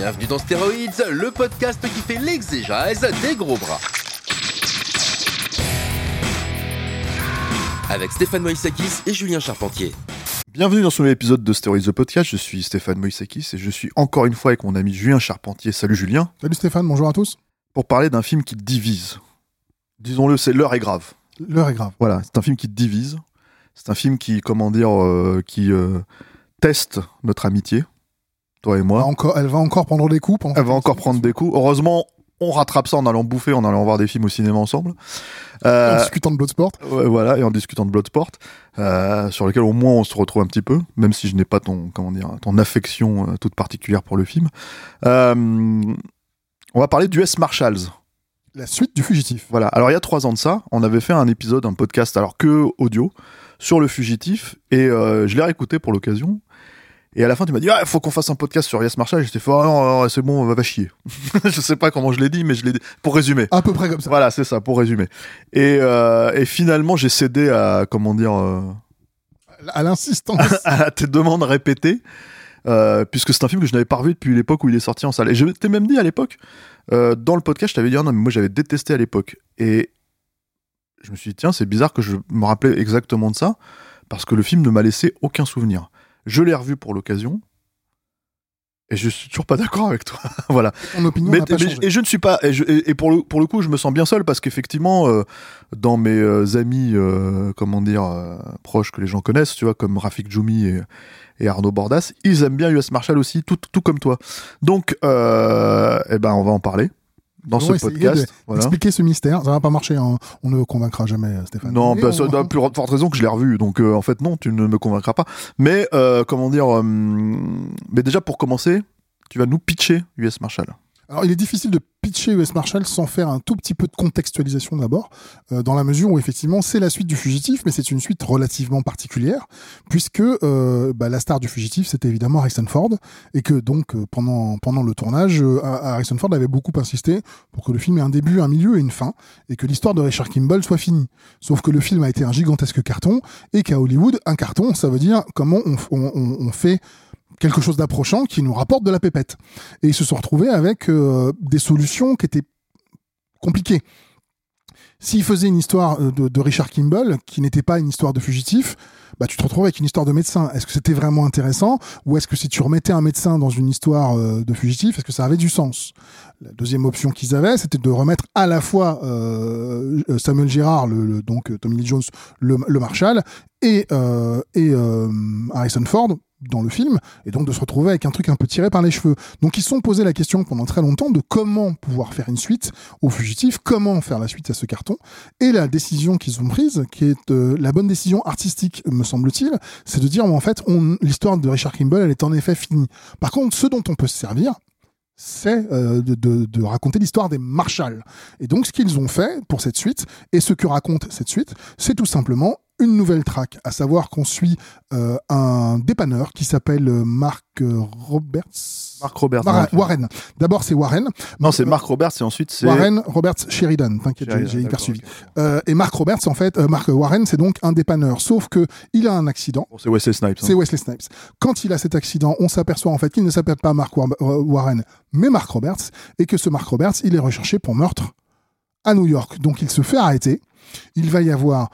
Bienvenue dans Stéroïdes, le podcast qui fait l'exégèse des gros bras. Avec Stéphane Moïsakis et Julien Charpentier. Bienvenue dans ce nouvel épisode de Stéroïdes, le podcast. Je suis Stéphane Moïsakis et je suis encore une fois avec mon ami Julien Charpentier. Salut Julien. Salut Stéphane, bonjour à tous. Pour parler d'un film qui divise. Disons-le, c'est L'heure est grave. L'heure est grave. Voilà, c'est un film qui divise. C'est un film qui, qui teste notre amitié. Toi et moi. Elle va encore prendre des coups. Elle va encore prendre des coups. Heureusement, on rattrape ça en allant bouffer, en allant voir des films au cinéma ensemble. En discutant de Bloodsport. Ouais, voilà, et en discutant de Bloodsport, sur lequel au moins on se retrouve un petit peu, même si je n'ai pas ton affection toute particulière pour le film. On va parler du U.S. Marshals. La suite du Fugitif. Voilà. Alors, il y a 3 ans de ça, on avait fait un épisode, un podcast, alors que audio, sur le Fugitif, et je l'ai réécouté pour l'occasion. Et à la fin, tu m'as dit « Ah, il faut qu'on fasse un podcast sur U.S. Marshals ». J'étais fait « Ah non, c'est bon, va chier ». Je sais pas comment je l'ai dit, mais je l'ai dit pour résumer. À peu près comme ça. Voilà, c'est ça, pour résumer. Et finalement, j'ai cédé à, à l'insistance. À tes demandes répétées, puisque c'est un film que je n'avais pas revu depuis l'époque où il est sorti en salle. Et je t'ai même dit à l'époque, dans le podcast, je t'avais dit « Non, mais moi, j'avais détesté à l'époque ». Et je me suis dit « Tiens, c'est bizarre que je me rappelais exactement de ça, parce que le film ne m'a laissé aucun souvenir ». Je l'ai revu pour l'occasion et je suis toujours pas d'accord avec toi. Voilà. Ton opinion n'a pas changé. Et je ne suis pas. Et pour le coup, je me sens bien seul parce qu'effectivement, dans mes amis, proches que les gens connaissent, tu vois, comme Rafik Djoumi et Arnaud Bordas, ils aiment bien U.S. Marshals aussi, tout comme toi. Donc, on va en parler. Dans ce podcast, expliquer ce mystère, ça va pas marcher. Hein. On ne convaincra jamais Stéphane. Non, ça n'a plus forte raison que je l'ai revu. Donc en fait non, tu ne me convaincras pas. Mais mais déjà pour commencer, tu vas nous pitcher U.S. Marshals. Alors il est difficile de pitcher U.S. Marshals sans faire un tout petit peu de contextualisation d'abord, dans la mesure où effectivement c'est la suite du Fugitif, mais c'est une suite relativement particulière, puisque la star du Fugitif c'était évidemment Harrison Ford, et que donc pendant le tournage, Harrison Ford avait beaucoup insisté pour que le film ait un début, un milieu et une fin, et que l'histoire de Richard Kimball soit finie. Sauf que le film a été un gigantesque carton, et qu'à Hollywood, un carton, ça veut dire comment on fait quelque chose d'approchant qui nous rapporte de la pépette. Et ils se sont retrouvés avec des solutions qui étaient compliquées. S'ils faisaient une histoire de Richard Kimball, qui n'était pas une histoire de fugitif, tu te retrouves avec une histoire de médecin. Est-ce que c'était vraiment intéressant? Ou est-ce que si tu remettais un médecin dans une histoire de fugitif, est-ce que ça avait du sens? La deuxième option qu'ils avaient, c'était de remettre à la fois Samuel Gérard, donc Tommy Lee Jones, le Marshal, et Harrison Ford, dans le film, et donc de se retrouver avec un truc un peu tiré par les cheveux. Donc ils se sont posé la question pendant très longtemps de comment pouvoir faire une suite au Fugitif, comment faire la suite à ce carton, et la décision qu'ils ont prise, qui est la bonne décision artistique, me semble-t-il, c'est de dire en fait l'histoire de Richard Kimball elle est en effet finie. Par contre, ce dont on peut se servir, c'est de raconter l'histoire des Marshals. Et donc ce qu'ils ont fait pour cette suite, et ce que raconte cette suite, c'est tout simplement une nouvelle traque, à savoir qu'on suit un dépanneur qui s'appelle Mark Roberts. Mark Roberts. Warren. D'abord, c'est Warren. Non, c'est Mark Roberts et ensuite c'est... Warren Roberts Sheridan. T'inquiète, j'ai hyper suivi. Et Mark Roberts, en fait, Mark Warren, c'est donc un dépanneur. Sauf que il a un accident. Bon, c'est Wesley Snipes. Hein. C'est Wesley Snipes. Quand il a cet accident, on s'aperçoit en fait qu'il ne s'appelle pas Mark Warren, mais Mark Roberts. Et que ce Mark Roberts, il est recherché pour meurtre à New York. Donc, il se fait arrêter. Il va y avoir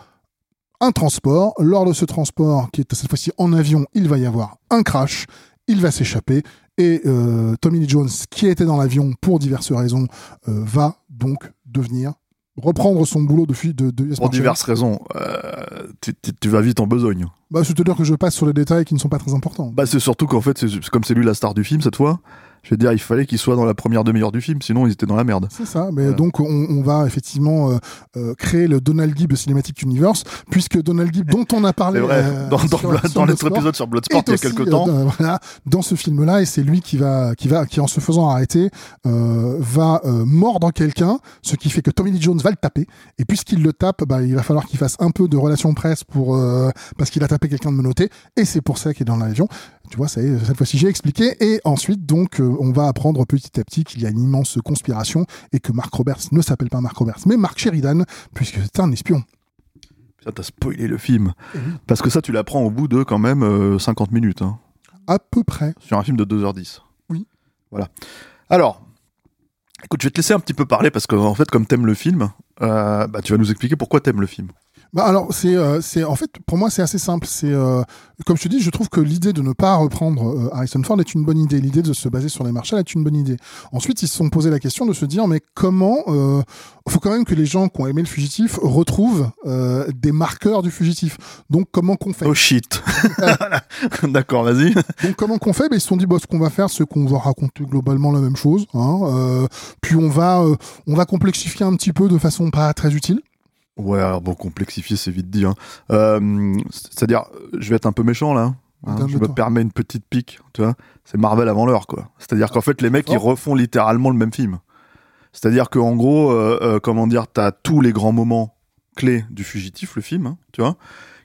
un transport. Lors de ce transport, qui est cette fois-ci en avion, il va y avoir un crash, il va s'échapper, et Tommy Lee Jones, qui était dans l'avion pour diverses raisons, va donc reprendre son boulot de pour diverses raisons. Tu vas vite en besogne. C'est-à-dire que je passe sur les détails qui ne sont pas très importants. C'est surtout qu'en fait, comme c'est lui la star du film cette fois, je veux dire, il fallait qu'ils soient dans la première demi-heure du film, sinon ils étaient dans la merde. C'est ça, mais donc on va effectivement créer le Donald Gibb Cinematic Universe, puisque Donald Gibb, dont on a parlé dans notre épisode sur Bloodsport il y a quelques temps, dans ce film-là, et c'est lui qui en se faisant arrêter va mordre quelqu'un, ce qui fait que Tommy Lee Jones va le taper, et puisqu'il le tape, bah, il va falloir qu'il fasse un peu de relations presse pour parce qu'il a tapé quelqu'un de menotté, et c'est pour ça qu'il est dans la région. Tu vois, ça y est, cette fois-ci j'ai expliqué, et ensuite donc on va apprendre petit à petit qu'il y a une immense conspiration et que Mark Roberts ne s'appelle pas Mark Roberts mais Mark Sheridan, puisque c'est un espion. Putain, t'as spoilé le film. Oui. Parce que ça, tu l'apprends au bout de quand même 50 minutes. Hein. À peu près. Sur un film de 2h10. Oui. Voilà. Alors, écoute, je vais te laisser un petit peu parler parce que, en fait, comme t'aimes le film, bah, tu vas nous expliquer pourquoi t'aimes le film. Bah alors c'est en fait pour moi c'est assez simple, c'est comme je te dis, je trouve que l'idée de ne pas reprendre Harrison Ford est une bonne idée, l'idée de se baser sur les Marshals est une bonne idée. Ensuite, ils se sont posé la question de se dire mais comment faut quand même que les gens qui ont aimé Le Fugitif retrouvent des marqueurs du Fugitif. Donc comment qu'on fait ? Oh shit. D'accord, vas-y. Donc comment qu'on fait ? Ben ils se sont dit bah ce qu'on va faire, c'est qu'on va raconter globalement la même chose hein, puis on va complexifier un petit peu de façon pas très utile. Ouais, alors bon, complexifier, c'est vite dit. Hein. C'est-à-dire, je vais être un peu méchant, là. Hein, je me permets une petite pique, tu vois. C'est Marvel avant l'heure, quoi. C'est-à-dire qu'en fait, les mecs, ils refont littéralement le même film. C'est-à-dire qu'en gros, comment dire, t'as tous les grands moments clés du Fugitif, le film, hein, tu vois,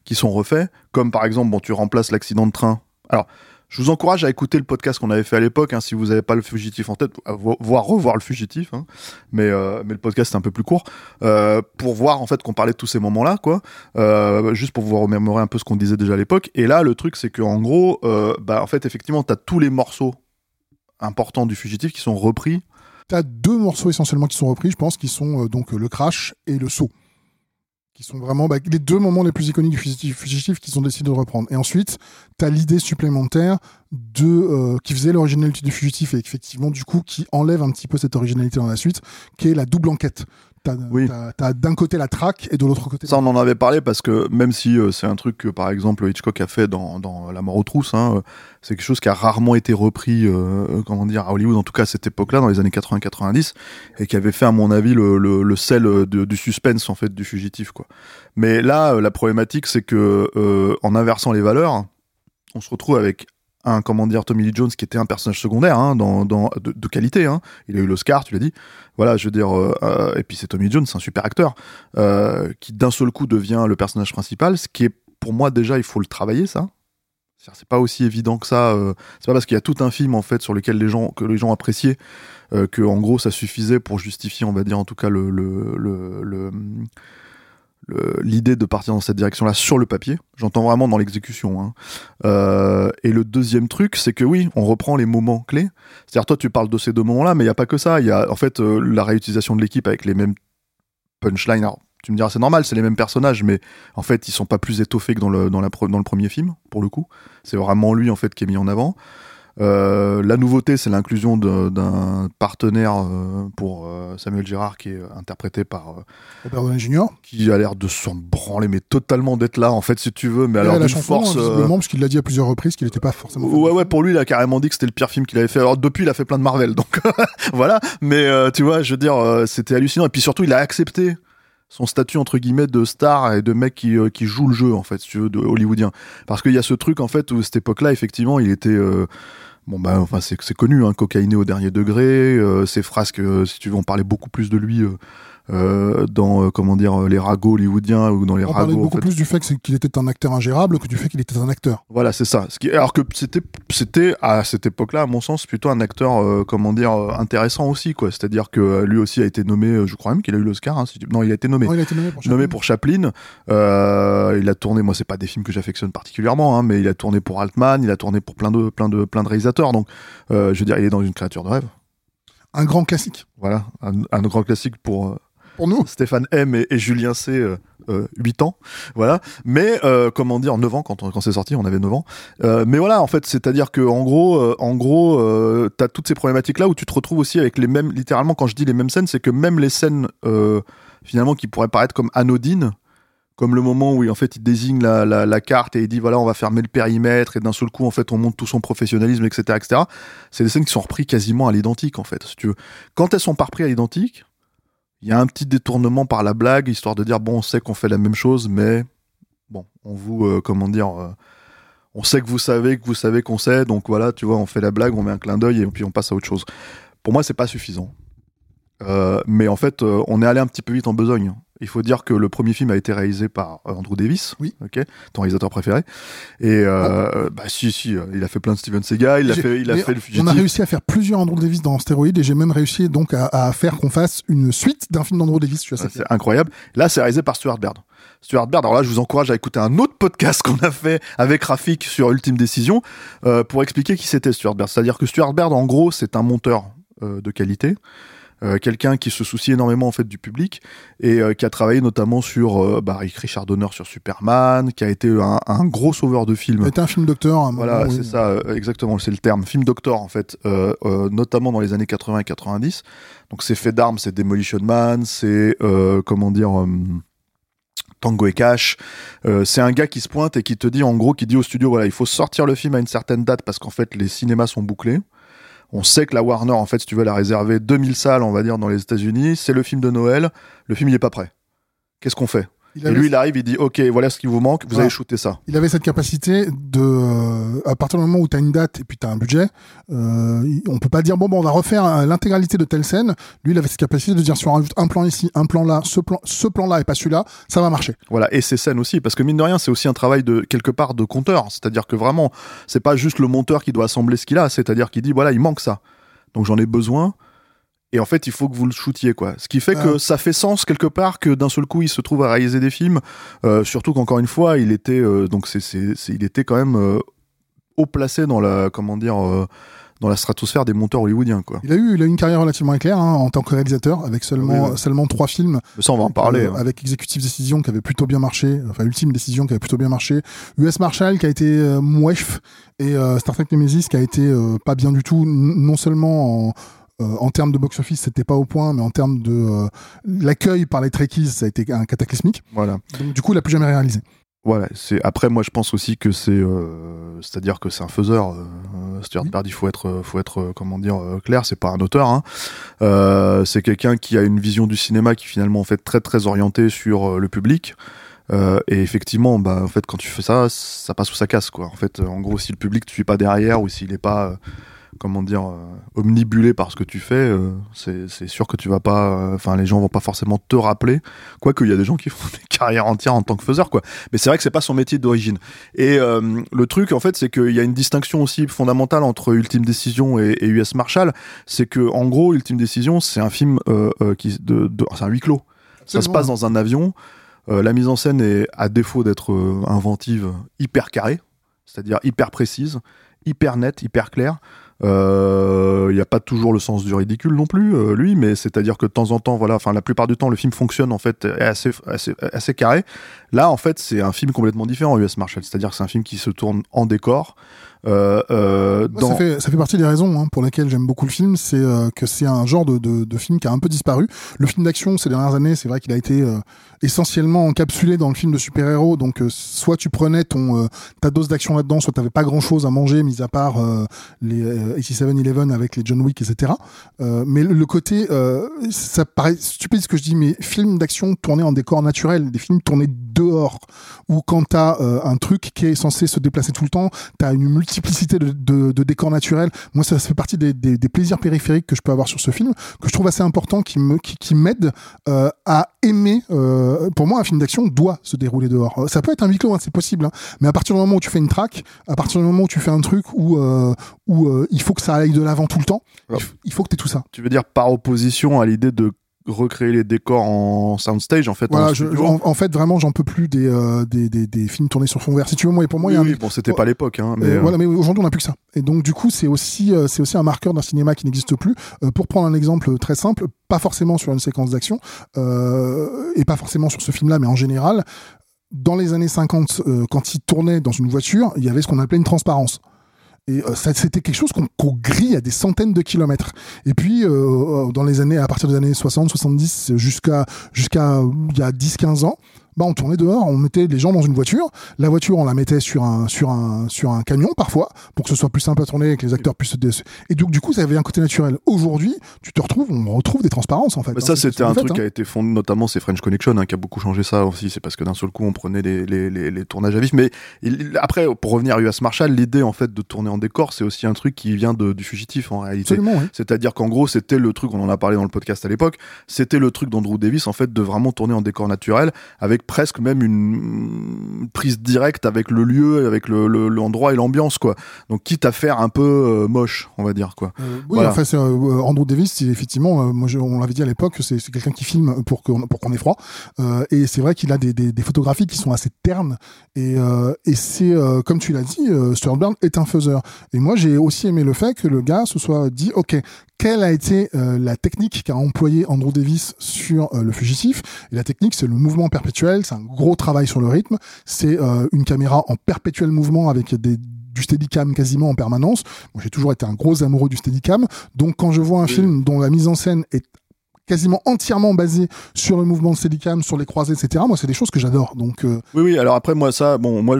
qui sont refaits. Comme par exemple, bon, tu remplaces l'accident de train. Alors, je vous encourage à écouter le podcast qu'on avait fait à l'époque, hein, si vous n'avez pas Le Fugitif en tête, voire revoir Le Fugitif, hein, mais le podcast est un peu plus court, pour voir en fait qu'on parlait de tous ces moments-là, quoi, juste pour vous remémorer un peu ce qu'on disait déjà à l'époque. Et là, le truc, c'est qu'en gros, bah, en fait, effectivement, t'as tous les morceaux importants du Fugitif qui sont repris. T'as deux morceaux essentiellement qui sont repris, je pense, qui sont donc le crash et le saut. Qui sont vraiment bah, les deux moments les plus iconiques du Fugitif qu'ils ont décidé de reprendre. Et ensuite, tu as l'idée supplémentaire de qui faisait l'originalité du Fugitif et effectivement, du coup, qui enlève un petit peu cette originalité dans la suite, qui est la double enquête. T'as d'un côté la traque et de l'autre côté... Ça, on en avait parlé parce que même si c'est un truc que, par exemple, Hitchcock a fait dans La mort aux trousses, hein, c'est quelque chose qui a rarement été repris comment dire, à Hollywood, en tout cas à cette époque-là, dans les années 80-90, et qui avait fait, à mon avis, le sel du suspense, en fait, du Fugitif, quoi. Mais là, la problématique, c'est que en inversant les valeurs, on se retrouve avec un, comment dire, Tommy Lee Jones qui était un personnage secondaire hein, de qualité. Hein. Il a eu l'Oscar, tu l'as dit. Voilà, je veux dire, et puis c'est Tommy Jones, c'est un super acteur qui d'un seul coup devient le personnage principal, ce qui est, pour moi, déjà, il faut le travailler, ça. C'est pas aussi évident que ça. C'est pas parce qu'il y a tout un film en fait sur lequel les gens appréciaient que en gros ça suffisait pour justifier, on va dire en tout cas l'idée de partir dans cette direction-là sur le papier. J'entends vraiment dans l'exécution. Hein. Et le deuxième truc, c'est que oui, on reprend les moments clés. C'est-à-dire toi, tu parles de ces deux moments-là, mais il y a pas que ça. Il y a en fait la réutilisation de l'équipe avec les mêmes punchlines. Alors, tu me diras, c'est normal, c'est les mêmes personnages, mais en fait, ils sont pas plus étoffés que dans le premier film, pour le coup. C'est vraiment lui, en fait, qui est mis en avant. La nouveauté, c'est l'inclusion d'un partenaire pour Samuel Gérard, qui est interprété par Robert Downey Jr., qui a l'air de s'en branler, mais totalement d'être là, en fait, si tu veux, mais alors d'une force... Visiblement, parce qu'il l'a dit à plusieurs reprises, qu'il n'était pas forcément... Ouais, pour lui, il a carrément dit que c'était le pire film qu'il avait fait. Alors, depuis, il a fait plein de Marvel, donc voilà. Mais tu vois, je veux dire, c'était hallucinant. Et puis surtout, il a accepté son statut entre guillemets de star et de mec qui joue le jeu en fait, si tu veux, de hollywoodien, parce qu'il y a ce truc en fait où cette époque-là effectivement il était bon bah enfin c'est connu hein, cocaïné au dernier degré, ses frasques si tu veux on parlait beaucoup plus de lui dans comment dire les ragots hollywoodiens ou dans les ragots. On parlait beaucoup en fait plus du fait qu'il était un acteur ingérable que du fait qu'il était un acteur. Voilà c'est ça. Alors que c'était à cette époque-là à mon sens plutôt un acteur comment dire intéressant aussi quoi. C'est-à-dire que lui aussi a été nommé, je crois même qu'il a eu l'Oscar. Hein, non il a été nommé. Non, il a été nommé pour Chaplin. Il a tourné. Moi c'est pas des films que j'affectionne particulièrement, hein, mais il a tourné pour Altman, il a tourné pour plein de réalisateurs. Donc je veux dire il est dans une créature de rêve. Un grand classique. Voilà un grand classique pour. Pour nous. Stéphane M et Julien C, 8 ans, voilà. Mais, comment dire, 9 ans, quand c'est sorti, on avait 9 ans. Mais voilà, en fait, c'est-à-dire que en gros, t'as toutes ces problématiques-là où tu te retrouves aussi avec les mêmes, littéralement, quand je dis les mêmes scènes, c'est que même les scènes, finalement, qui pourraient paraître comme anodines, comme le moment où en fait il désigne la carte et il dit voilà on va fermer le périmètre et d'un seul coup en fait on montre tout son professionnalisme etc. C'est des scènes qui sont reprises quasiment à l'identique en fait si tu veux. Quand elles sont pas reprises à l'identique, il y a un petit détournement par la blague histoire de dire bon on sait qu'on fait la même chose mais bon on vous on sait que vous savez qu'on sait donc voilà tu vois on fait la blague, on met un clin d'œil et puis on passe à autre chose. Pour moi c'est pas suffisant. Mais en fait on est allé un petit peu vite en besogne. Il faut dire que le premier film a été réalisé par Andrew Davis, oui. Okay, ton réalisateur préféré. Et il a fait plein de Steven Seagal, il a fait Le Fugitif. On a réussi à faire plusieurs Andrew Davis dans Stéroïdes et j'ai même réussi donc à faire qu'on fasse une suite d'un film d'Andrew Davis. C'est incroyable. Là, c'est réalisé par Stuart Baird. Stuart Baird, alors là, je vous encourage à écouter un autre podcast qu'on a fait avec Rafik sur Ultime Décision pour expliquer qui c'était Stuart Baird. C'est-à-dire que Stuart Baird, en gros, c'est un monteur de qualité. Quelqu'un qui se soucie énormément en fait du public et qui a travaillé notamment sur Richard Donner sur Superman, qui a été un gros sauveur de films. C'est un film docteur. Voilà, oui. C'est ça, exactement, c'est le terme. Film docteur en fait, notamment dans les années 80 et 90. Donc c'est Fait d'armes, c'est Demolition Man, c'est Tango et Cash, c'est un gars qui se pointe et qui te dit en gros, qui dit au studio voilà, il faut sortir le film à une certaine date parce qu'en fait les cinémas sont bouclés. On sait que la Warner, en fait, si tu veux, elle a réservé 2000 salles, on va dire, dans les États-Unis. C'est le film de Noël. Le film, il est pas prêt. Qu'est-ce qu'on fait ? Et lui, il arrive, il dit « Ok, voilà ce qui vous manque, vous allez shooter ça. » Il avait cette capacité de... À partir du moment où t'as une date et puis t'as un budget, on peut pas dire « Bon, on va refaire l'intégralité de telle scène. » Lui, il avait cette capacité de dire « Si on rajoute un plan ici, un plan là, ce plan-là et pas celui-là, ça va marcher. » Voilà, et ces scènes aussi, parce que mine de rien, c'est aussi un travail de quelque part de compteur. C'est-à-dire que vraiment, c'est pas juste le monteur qui doit assembler ce qu'il a, c'est-à-dire qu'il dit « Voilà, il manque ça. Donc j'en ai besoin. » Et en fait, il faut que vous le shootiez, quoi. Ce qui fait que ça fait sens quelque part que d'un seul coup, il se trouve à réaliser des films. Surtout qu'encore une fois, il était il était quand même haut placé dans la dans la stratosphère des monteurs hollywoodiens, quoi. Il a eu une carrière relativement éclair hein, en tant que réalisateur, avec seulement 3 films. Ça, on va en parler. Avec Executive Decision qui avait plutôt bien marché, enfin Ultime Décision qui avait plutôt bien marché, U.S. Marshals qui a été mouef et Star Trek Nemesis qui a été pas bien du tout, non seulement en termes de box-office, c'était pas au point, mais en termes de l'accueil par les Trekkies, ça a été un cataclysmique. Voilà. Donc, du coup, il a plus jamais réalisé. Voilà. Après, moi, je pense aussi que c'est-à-dire que c'est un faiseur. Stuart Baird, il faut être, clair. C'est pas un auteur. Hein. C'est quelqu'un qui a une vision du cinéma qui finalement en fait très très orientée sur le public. Et effectivement, en fait, quand tu fais ça, ça passe ou ça casse, quoi. En fait, en gros, si le public ne suit pas derrière ou s'il est pas omnibulé par ce que tu fais, c'est sûr que tu vas pas... les gens vont pas forcément te rappeler, quoique il y a des gens qui font des carrières entières en tant que faiseur, quoi. Mais c'est vrai que c'est pas son métier d'origine. Et le truc, en fait, c'est qu'il y a une distinction aussi fondamentale entre Ultime Décision et US Marshal, c'est que, en gros, Ultime Décision, c'est un film c'est un huis clos. Absolument. Ça se passe dans un avion. La mise en scène est, à défaut d'être inventive, hyper carrée, c'est-à-dire hyper précise, hyper nette, hyper claire. Il n'y a pas toujours le sens du ridicule non plus, lui, mais c'est-à-dire que de temps en temps, la plupart du temps, le film fonctionne en fait assez carré. Là, en fait, c'est un film complètement différent, US Marshal, c'est-à-dire que c'est un film qui se tourne en décor. Ça fait partie des raisons pour lesquelles j'aime beaucoup le film, c'est que c'est un genre de film qui a un peu disparu. Le film d'action ces dernières années, c'est vrai qu'il a été essentiellement encapsulé dans le film de super-héros, donc soit tu prenais ta dose d'action là-dedans, soit t'avais pas grand-chose à manger, mis à part les 87-11 avec les John Wick, etc. Mais le côté, ça paraît stupide ce que je dis, mais films d'action tournés en décor naturel, des films tournés dehors, où quand t'as un truc qui est censé se déplacer tout le temps, t'as une multiplicité de décors naturels. Moi, ça fait partie des plaisirs périphériques que je peux avoir sur ce film, que je trouve assez important, qui m'aide à aimer. Pour moi, un film d'action doit se dérouler dehors. Ça peut être un huis clos, c'est possible, mais à partir du moment où tu fais une track, à partir du moment où tu fais un truc où il faut que ça aille de l'avant tout le temps, il faut que t'aies tout ça. Tu veux dire par opposition à l'idée de recréer les décors en soundstage, en fait. Voilà, en fait, vraiment, j'en peux plus des films tournés sur fond vert. Si tu veux, pour moi, c'était pas l'époque, hein. Voilà, mais aujourd'hui, on n'a plus que ça. Et donc, du coup, c'est aussi un marqueur d'un cinéma qui n'existe plus. Pour prendre un exemple très simple, pas forcément sur une séquence d'action, et pas forcément sur ce film-là, mais en général, dans les années 50, quand il tournait dans une voiture, il y avait ce qu'on appelait une transparence. Et c'était quelque chose qu'on grille à des centaines de kilomètres. Et puis, dans les années, à partir des années 60, 70, jusqu'à il y a 10-15 ans, bah on tournait dehors, on mettait les gens dans une voiture, la voiture on la mettait sur un camion parfois pour que ce soit plus simple à tourner et que les acteurs puissent et donc du coup ça avait un côté naturel. Aujourd'hui, on retrouve des transparences en fait. Bah ça c'était un truc qui a été fondé notamment c'est French Connection qui a beaucoup changé ça aussi, c'est parce que d'un seul coup on prenait les tournages à vif, mais après pour revenir à U.S. Marshals, l'idée en fait de tourner en décor, c'est aussi un truc qui vient du Fugitif en réalité. Absolument, oui. C'est-à-dire qu'en gros, c'était le truc, on en a parlé dans le podcast à l'époque, c'était le truc d'Andrew Davis en fait de vraiment tourner en décor naturel avec presque même une prise directe avec le lieu, avec l'endroit et l'ambiance quoi. Donc quitte à faire un peu moche, on va dire quoi. Oui, voilà. Enfin, Andrew Davis, effectivement, on l'avait dit à l'époque, c'est quelqu'un qui filme pour qu'on ait froid. Et c'est vrai qu'il a des photographies qui sont assez ternes et c'est comme tu l'as dit, Stuart Baird est un faiseur. Et moi, j'ai aussi aimé le fait que le gars se soit dit, ok, quelle a été la technique qu'a employée Andrew Davis sur Le Fugitif ? Et la technique, c'est le mouvement perpétuel, c'est un gros travail sur le rythme, c'est une caméra en perpétuel mouvement avec du Steadicam quasiment en permanence. Moi, j'ai toujours été un gros amoureux du Steadicam, donc quand je vois un film dont la mise en scène est quasiment entièrement basé sur le mouvement de Steadicam, sur les croisés, etc. Moi, c'est des choses que j'adore. Donc oui. Alors après, moi, ça, bon, moi,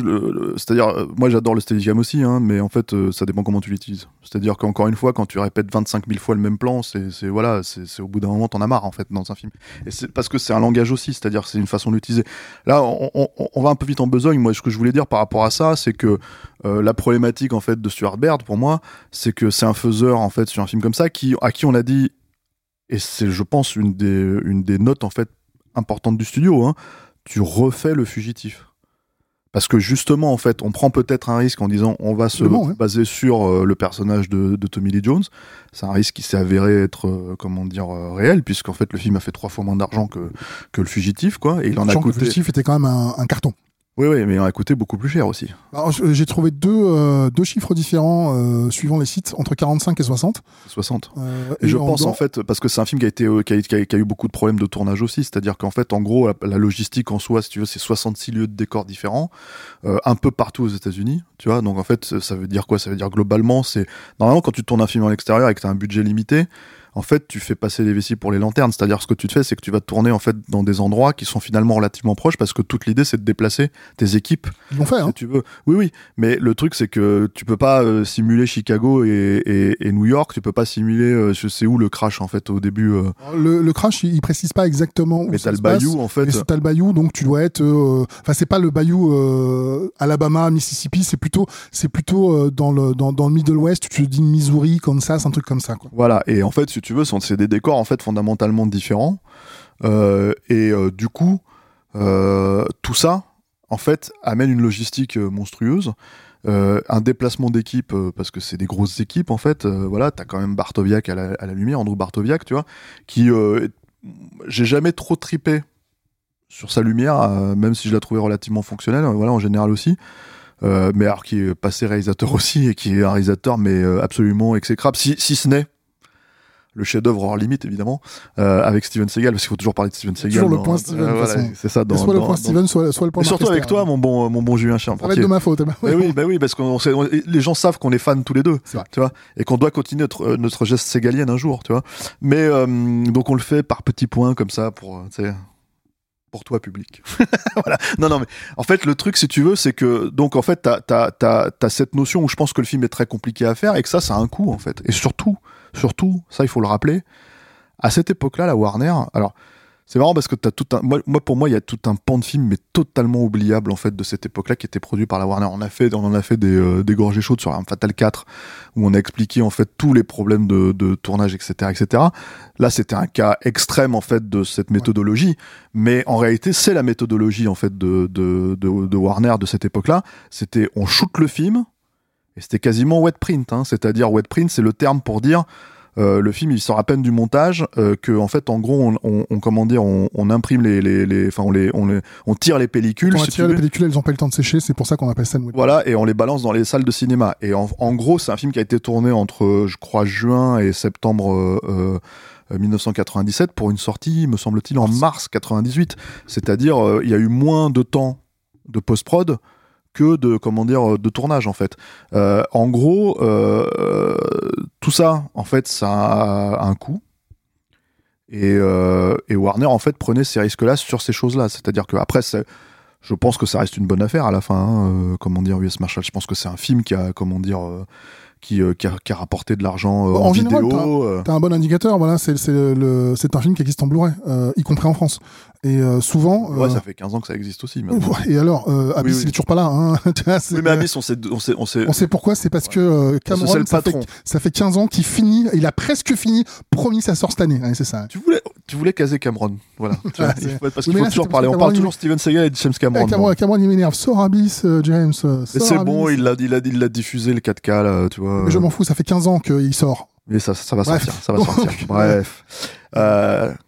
c'est-à-dire, moi, j'adore le Steadicam aussi, hein, mais en fait, ça dépend comment tu l'utilises. C'est-à-dire qu'encore une fois, quand tu répètes 25 000 fois le même plan, c'est au bout d'un moment, t'en as marre en fait dans un film. Et c'est parce que c'est un langage aussi, c'est-à-dire que c'est une façon d'utiliser. Là, on va un peu vite en besogne. Moi, ce que je voulais dire par rapport à ça, c'est que la problématique en fait de Stuart Baird, pour moi, c'est que c'est un faiseur en fait sur un film comme ça à qui on a dit. Et c'est, je pense, une des notes en fait importantes du studio. Hein. Tu refais Le Fugitif. Parce que justement, en fait, on prend peut-être un risque en disant on va se baser sur le personnage de Tommy Lee Jones. C'est un risque qui s'est avéré être, réel, puisqu'en fait, le film a fait 3 fois moins d'argent que Le Fugitif, quoi. Et il en a coûté. Le Fugitif était quand même un carton. Oui, mais il en a coûté beaucoup plus cher aussi. Alors, j'ai trouvé deux chiffres différents suivant les sites, entre 45 et 60. 60. Et je pense en fait, parce que c'est un film qui a eu beaucoup de problèmes de tournage aussi, c'est-à-dire qu'en fait, en gros, la logistique en soi, si tu veux, c'est 66 lieux de décors différents, un peu partout aux États-Unis, tu vois. Donc en fait, ça veut dire quoi ? Ça veut dire globalement, c'est normalement quand tu tournes un film en extérieur et que tu as un budget limité, en fait, tu fais passer les vessies pour les lanternes. C'est-à-dire, ce que tu te fais, c'est que tu vas te tourner en fait dans des endroits qui sont finalement relativement proches, parce que toute l'idée, c'est de déplacer tes équipes. Ils l'ont fait, si tu veux. Oui. Mais le truc, c'est que tu peux pas simuler Chicago et New York. Tu peux pas simuler, je sais où, le crash en fait au début. Le crash, il précise pas exactement où. Mais t'as le bayou en fait. Mais t'as le bayou, donc tu dois être. Enfin, c'est pas le bayou Alabama, Mississippi. C'est plutôt dans le Middle West. Tu te dis Missouri, Kansas, un truc comme ça, quoi. Voilà. Et en fait, tu veux, c'est des décors en fait fondamentalement différents et du coup tout ça en fait amène une logistique monstrueuse, un déplacement d'équipe parce que c'est des grosses équipes en fait, voilà, t'as quand même Bartowiak à la lumière, Andrew Bartowiak, tu vois, qui j'ai jamais trop tripé sur sa lumière, même si je la trouvais relativement fonctionnelle, voilà, en général aussi. Mais alors qui est passé réalisateur aussi et qui est un réalisateur mais absolument exécrable, si ce n'est le chef-d'œuvre hors limite, évidemment, avec Steven Seagal, parce qu'il faut toujours parler de Steven Seagal. Toujours le point Steven, voilà, c'est ça. Soit le point Steven, soit le point. Et surtout avec toi, mon bon Julien Charpentier. Ça va être de ma faute. Bah oui, parce que les gens savent qu'on est fans tous les deux, tu vois, et qu'on doit continuer notre geste ségalien un jour, tu vois. Mais donc on le fait par petits points comme ça pour toi public. Voilà. Non, mais en fait le truc, si tu veux, c'est que donc en fait t'as cette notion où je pense que le film est très compliqué à faire et que ça a un coût en fait. Et surtout, ça il faut le rappeler, à cette époque-là, la Warner, alors c'est marrant parce que t'as tout un... Moi, pour moi, il y a tout un pan de films, mais totalement oubliable, en fait, de cette époque-là, qui était produit par la Warner. On en a fait des gorgées chaudes sur Arme Fatale 4, où on a expliqué, en fait, tous les problèmes de tournage, etc., etc. Là, c'était un cas extrême, en fait, de cette méthodologie. Mais en réalité, c'est la méthodologie, en fait, de Warner de cette époque-là. C'était, on shoot le film, et c'était quasiment wet print, hein. C'est-à-dire, wet print, c'est le terme pour dire... le film il sort à peine du montage que en fait en gros on imprime on tire les pellicules. Quand on tire les pellicules, elles n'ont pas le temps de sécher, c'est pour ça qu'on appelle ça une... Voilà, et on les balance dans les salles de cinéma. Et en gros, c'est un film qui a été tourné entre je crois juin et septembre 1997 pour une sortie, me semble-t-il, en mars 98. C'est-à-dire il y a eu moins de temps de post-prod que de tournage en fait. En gros, tout ça en fait, ça a un coût. Et Warner, en fait, prenait ces risques-là sur ces choses-là. C'est-à-dire qu'après, je pense que ça reste une bonne affaire à la fin, hein, comment dire, U.S. Marshals. Je pense que c'est un film qui a, comment dire... Qui a rapporté de l'argent en général, vidéo. T'as un bon indicateur, voilà, c'est un film qui existe en Blu-ray, y compris en France. Et souvent... Ouais, ça fait 15 ans que ça existe aussi. Maintenant. Et alors, Abyss, il est toujours pas là. Hein. Oui, mais Abyss, on sait pourquoi, c'est parce que Cameron, ça fait 15 ans qu'il finit, il a presque fini, promis, ça sort cette année. Ouais, c'est ça. Tu voulais caser Cameron, voilà. Parce qu'il faut toujours parler, on parle toujours Steven Seagal et James Cameron. Cameron, il m'énerve, sort Abyss, James, sort Abyss. C'est bon, il l'a diffusé, le 4K, là, tu vois. Mais je m'en fous, ça fait 15 ans qu'il sort. Mais ça va sortir, ça va sortir. Bref.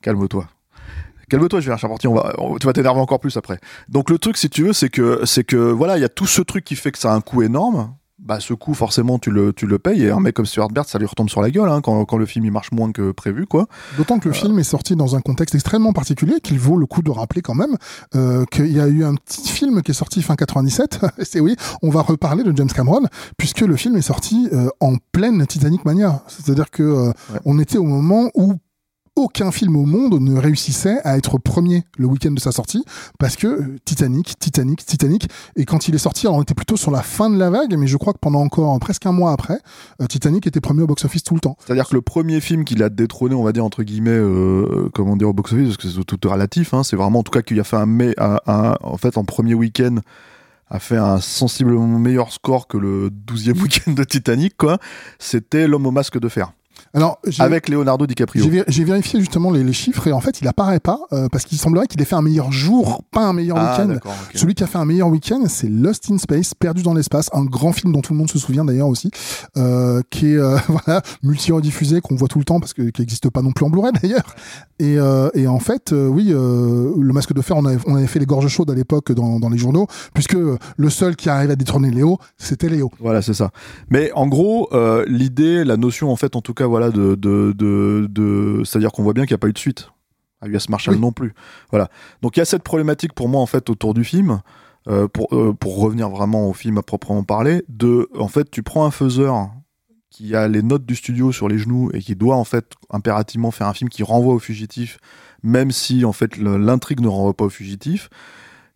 Calme-toi, Julien Charpentier, tu vas t'énerver encore plus après. Donc le truc, si tu veux, c'est que voilà, il y a tout ce truc qui fait que ça a un coût énorme. Bah, ce coût, forcément, tu le payes. Et un mec comme Stuart Baird, ça lui retombe sur la gueule, hein, quand le film il marche moins que prévu, quoi. D'autant que le film est sorti dans un contexte extrêmement particulier, qu'il vaut le coup de rappeler quand même, qu'il y a eu un petit film qui est sorti fin 97. C'est oui, on va reparler de James Cameron, puisque le film est sorti en pleine Titanic Mania. C'est-à-dire que on était au moment où aucun film au monde ne réussissait à être premier le week-end de sa sortie, parce que Titanic. Et quand il est sorti, alors on était plutôt sur la fin de la vague, mais je crois que pendant encore presque un mois après, Titanic était premier au box-office tout le temps. C'est-à-dire que le premier film qu'il a détrôné, on va dire entre guillemets, comment dire, au box-office, parce que c'est tout relatif, hein, c'est vraiment en tout cas qu'il a fait en premier week-end, a fait un sensiblement meilleur score que le 12e week-end de Titanic, quoi. C'était L'Homme au masque de fer. Alors, avec Leonardo DiCaprio. J'ai vérifié justement les chiffres et en fait il apparaît pas parce qu'il semblerait qu'il ait fait un meilleur jour, pas un meilleur week-end. Okay. Celui qui a fait un meilleur week-end, c'est Lost in Space, Perdu dans l'espace, un grand film dont tout le monde se souvient d'ailleurs aussi, qui est voilà, multi-rediffusé, qu'on voit tout le temps parce que qui n'existe pas non plus en Blu-ray d'ailleurs. Et en fait, Le Masque de Fer, on avait fait les gorges chaudes à l'époque dans les journaux, puisque le seul qui arrivait à détrôner Léo, c'était Léo. Voilà, c'est ça. Mais en gros, l'idée, la notion en fait, en tout cas. Voilà, c'est-à-dire qu'on voit bien qu'il n'y a pas eu de suite à U.S. Marshals non plus. Voilà. Donc il y a cette problématique pour moi en fait autour du film, pour revenir vraiment au film à proprement parler. En fait, tu prends un faiseur qui a les notes du studio sur les genoux et qui doit en fait impérativement faire un film qui renvoie au fugitif, même si en fait l'intrigue ne renvoie pas au fugitif.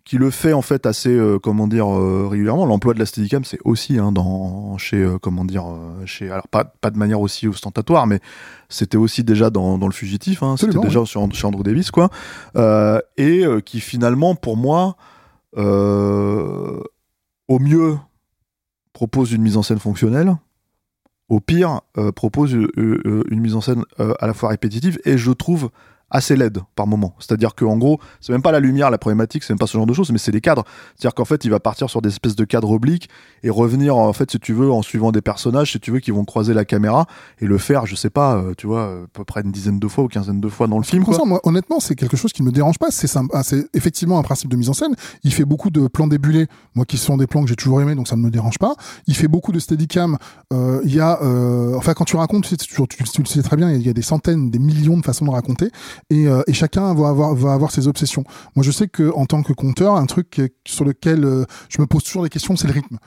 Qui le fait en fait assez régulièrement. L'emploi de la Steadicam, c'est aussi hein, alors pas de manière aussi ostentatoire, mais c'était aussi déjà dans le Fugitif, hein, c'était déjà chez Andrew Davis, quoi, et qui finalement pour moi au mieux propose une mise en scène fonctionnelle, au pire propose une mise en scène à la fois répétitive et je trouve assez laide par moment, c'est-à-dire que en gros c'est même pas la lumière la problématique, c'est même pas ce genre de choses, mais c'est les cadres, c'est-à-dire qu'en fait il va partir sur des espèces de cadres obliques et revenir en fait si tu veux en suivant des personnages si tu veux qui vont croiser la caméra et le faire je sais pas tu vois à peu près une dizaine de fois ou quinzaine de fois dans le film quoi. Moi, honnêtement c'est quelque chose qui me dérange pas, c'est effectivement un principe de mise en scène, il fait beaucoup de plans débulés, moi qui sont des plans que j'ai toujours aimés donc ça ne me dérange pas, il fait beaucoup de steadicam, il y a quand tu racontes tu le sais très bien, il y a des centaines, des millions de façons de raconter. Et chacun va avoir ses obsessions. Moi, je sais que en tant que conteur, un truc sur lequel je me pose toujours des questions, c'est le rythme.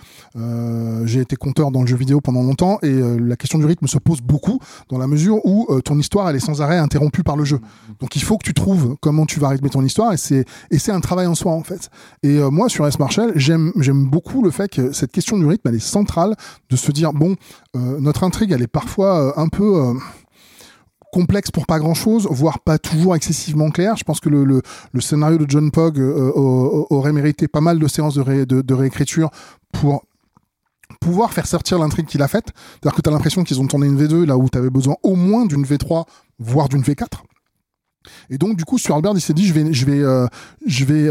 J'ai été conteur dans le jeu vidéo pendant longtemps et la question du rythme se pose beaucoup dans la mesure où ton histoire elle est sans arrêt interrompue par le jeu. Donc il faut que tu trouves comment tu vas rythmer ton histoire et c'est un travail en soi en fait. Et moi sur U.S. Marshals, j'aime beaucoup le fait que cette question du rythme elle est centrale, de se dire bon notre intrigue elle est parfois un peu complexe pour pas grand chose, voire pas toujours excessivement clair. Je pense que le scénario de John Pogue aurait mérité pas mal de séances de réécriture pour pouvoir faire sortir l'intrigue qu'il a faite. C'est-à-dire que t'as l'impression qu'ils ont tourné une V2 là où t'avais besoin au moins d'une V3, voire d'une V4. Et donc, du coup, Stuart Baird, il s'est dit, je vais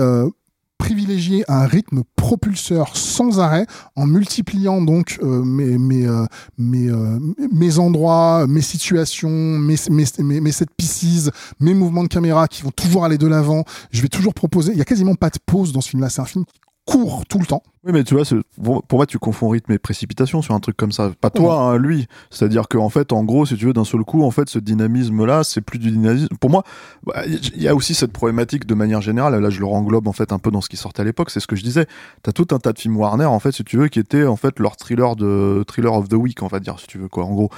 privilégier un rythme propulseur sans arrêt en multipliant donc mes endroits, mes situations, mes set pieces, mes mouvements de caméra qui vont toujours aller de l'avant. Je vais toujours proposer. Il y a quasiment pas de pause dans ce film-là. C'est un film qui court tout le temps. Oui, mais tu vois, pour moi, tu confonds rythme et précipitation sur un truc comme ça. Pas toi, hein, lui. C'est-à-dire qu'en fait, en gros, si tu veux, d'un seul coup, en fait, ce dynamisme-là, c'est plus du dynamisme. Pour moi, il y a aussi cette problématique de manière générale. Là, je le renglobe, en fait, un peu dans ce qui sortait à l'époque. C'est ce que je disais. T'as tout un tas de films Warner, en fait, si tu veux, qui étaient, en fait, leur thriller of the week, on va dire, si tu veux, quoi. En gros,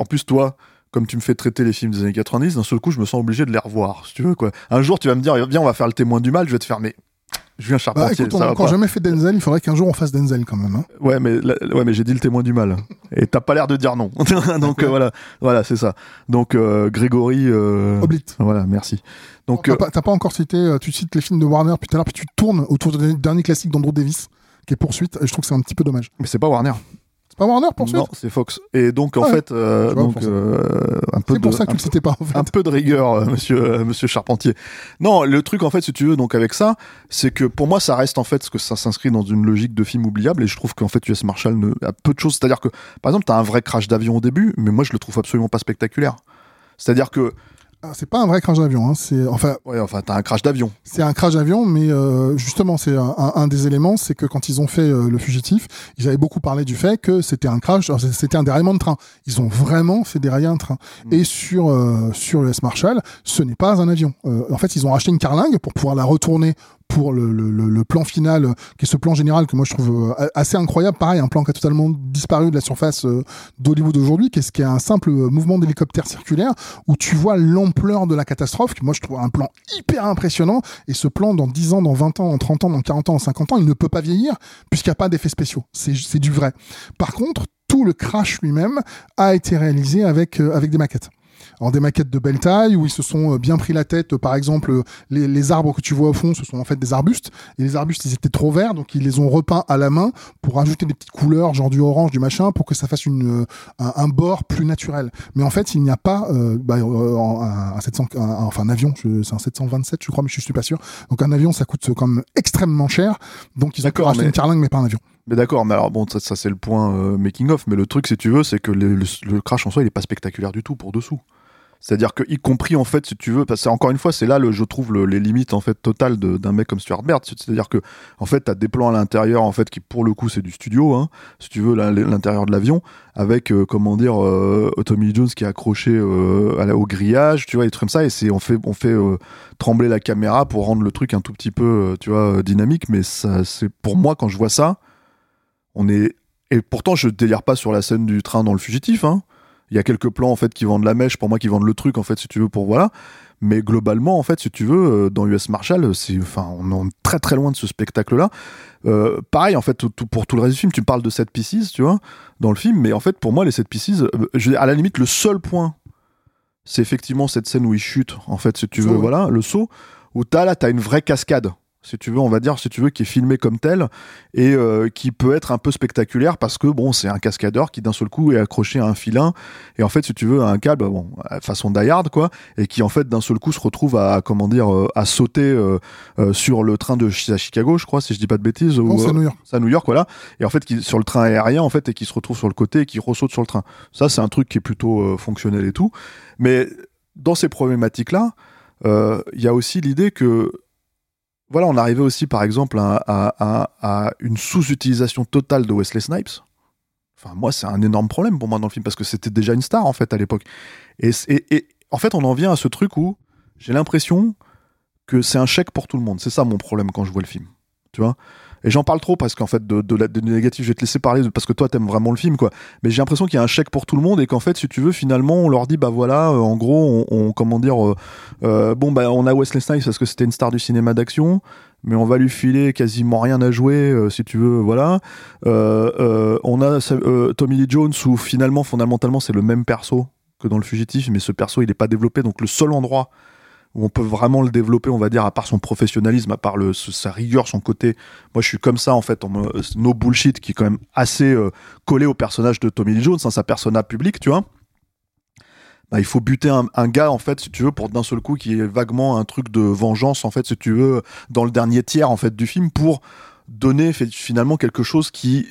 en plus, toi, comme tu me fais traiter les films des années 90, d'un seul coup, je me sens obligé de les revoir, si tu veux, quoi. Un jour, tu vas me dire, viens, on va faire Le Témoin du Mal, je vais te faire, mais Julien Charpentier, écoute, on a encore jamais fait Denzel, il faudrait qu'un jour on fasse Denzel quand même. Hein. Ouais, mais j'ai dit Le Témoin du Mal. Et t'as pas l'air de dire non. Donc voilà, c'est ça. Donc Grégory. Oblit. Voilà, merci. Donc non, t'as pas encore cité. Tu cites les films de Warner puis tout à l'heure, puis tu tournes autour du dernier classique d'Andrew Davis, qui est Poursuite. Et je trouve que c'est un petit peu dommage. Mais c'est pas Warner. C'est pas Warner Poursuite. Non, c'est Fox. Et donc en fait, un peu. C'est pour ça que tu le citais pas. En fait. Un peu de rigueur, Monsieur Charpentier. Non, le truc en fait, si tu veux, donc avec ça, c'est que pour moi, ça reste en fait, ce que ça s'inscrit dans une logique de film oubliable. Et je trouve qu'en fait, U.S. Marshals a peu de choses. C'est-à-dire que, par exemple, t'as un vrai crash d'avion au début, mais moi, je le trouve absolument pas spectaculaire. C'est-à-dire que c'est pas un vrai crash d'avion, hein. C'est t'as un crash d'avion. C'est un crash d'avion, mais justement, c'est un des éléments, c'est que quand ils ont fait Le Fugitif, ils avaient beaucoup parlé du fait que c'était un crash, c'était un déraillement de train. Ils ont vraiment fait dérailler un train. Et sur le U.S. Marshals, ce n'est pas un avion. En fait, ils ont racheté une carlingue pour pouvoir la retourner pour le plan final, qui est ce plan général que moi je trouve assez incroyable. Pareil, un plan qui a totalement disparu de la surface d'Hollywood aujourd'hui, qui est un simple mouvement d'hélicoptère circulaire où tu vois l'ampleur de la catastrophe, que moi je trouve un plan hyper impressionnant. Et ce plan, dans 10 ans, dans 20 ans, dans 30 ans, dans 40 ans, dans 50 ans, il ne peut pas vieillir puisqu'il n'y a pas d'effets spéciaux. C'est du vrai. Par contre, tout le crash lui-même a été réalisé avec des maquettes. Alors des maquettes de belle taille où ils se sont bien pris la tête. Par exemple, les arbres que tu vois au fond, ce sont en fait des arbustes, et les arbustes ils étaient trop verts, donc ils les ont repeints à la main pour ajouter des petites couleurs, genre du orange, du machin, pour que ça fasse un bord plus naturel. Mais en fait il n'y a pas un avion, c'est un 727 je crois, mais je suis pas sûr. Donc un avion ça coûte quand même extrêmement cher, donc ils ont acheté une carlingue mais pas un avion. Mais d'accord, mais alors bon, ça c'est le point making of, mais le truc si tu veux, c'est que le crash en soi il est pas spectaculaire du tout pour dessous. C'est-à-dire que, y compris, en fait, si tu veux, parce que, encore une fois, c'est là, je trouve, les limites, en fait, totales d'un mec comme Stuart Baird. C'est-à-dire que, en fait, t'as des plans à l'intérieur, en fait, qui, pour le coup, c'est du studio, hein, si tu veux, l'intérieur de l'avion, avec, Tommy Lee Jones qui est accroché au grillage, tu vois, des trucs comme ça, et on fait trembler la caméra pour rendre le truc un tout petit peu, tu vois, dynamique, mais ça, c'est, pour moi, quand je vois ça, et pourtant, je délire pas sur la scène du train dans Le Fugitif, hein. Il y a quelques plans en fait qui vendent la mèche, pour moi qui vendent le truc en fait si tu veux, pour voilà, mais globalement en fait si tu veux dans U.S. Marshals, on est très très loin de ce spectacle là. Pareil en fait pour tout le reste du film, tu me parles de 7 pieces, tu vois, dans le film, mais en fait pour moi les 7 pieces, à la limite le seul point c'est effectivement cette scène où il chute en fait si tu veux, voilà, le saut où t'as une vraie cascade. Si tu veux, on va dire, si tu veux, qui est filmé comme tel et qui peut être un peu spectaculaire parce que, bon, c'est un cascadeur qui d'un seul coup est accroché à un filin et en fait, si tu veux, à un câble, bon, façon Die Hard, quoi, et qui en fait, d'un seul coup, se retrouve à sauter sur le train de Chicago, je crois, si je dis pas de bêtises. Non, c'est à New York. C'est à New York, voilà. Et en fait, sur le train aérien, en fait, et qui se retrouve sur le côté et qui ressaute sur le train. Ça, c'est un truc qui est plutôt fonctionnel et tout. Mais dans ces problématiques-là, y a aussi l'idée que voilà, on arrivait aussi, par exemple, à une sous-utilisation totale de Wesley Snipes. Enfin, moi, c'est un énorme problème pour moi dans le film, parce que c'était déjà une star, en fait, à l'époque. Et en fait, on en vient à ce truc où j'ai l'impression que c'est un chèque pour tout le monde. C'est ça, mon problème, quand je vois le film. Tu vois ? Et j'en parle trop, parce qu'en fait, du négatif, je vais te laisser parler, parce que toi, t'aimes vraiment le film, quoi. Mais j'ai l'impression qu'il y a un chèque pour tout le monde, et qu'en fait, si tu veux, finalement, on leur dit, bah voilà, en gros, on a Wesley Snipes, parce que c'était une star du cinéma d'action, mais on va lui filer quasiment rien à jouer, si tu veux, voilà. On a Tommy Lee Jones, où finalement, fondamentalement, c'est le même perso que dans Le Fugitif, mais ce perso, il est pas développé, donc le seul endroit où on peut vraiment le développer, on va dire, à part son professionnalisme, à part sa rigueur, son côté. Moi, je suis comme ça, en fait. No bullshit, qui est quand même assez collé au personnage de Tommy Lee Jones, hein, sa persona publique, tu vois. Bah, il faut buter un gars, en fait, si tu veux, pour d'un seul coup, qui est vaguement un truc de vengeance, en fait, si tu veux, dans le dernier tiers, en fait, du film, pour donner finalement quelque chose qui...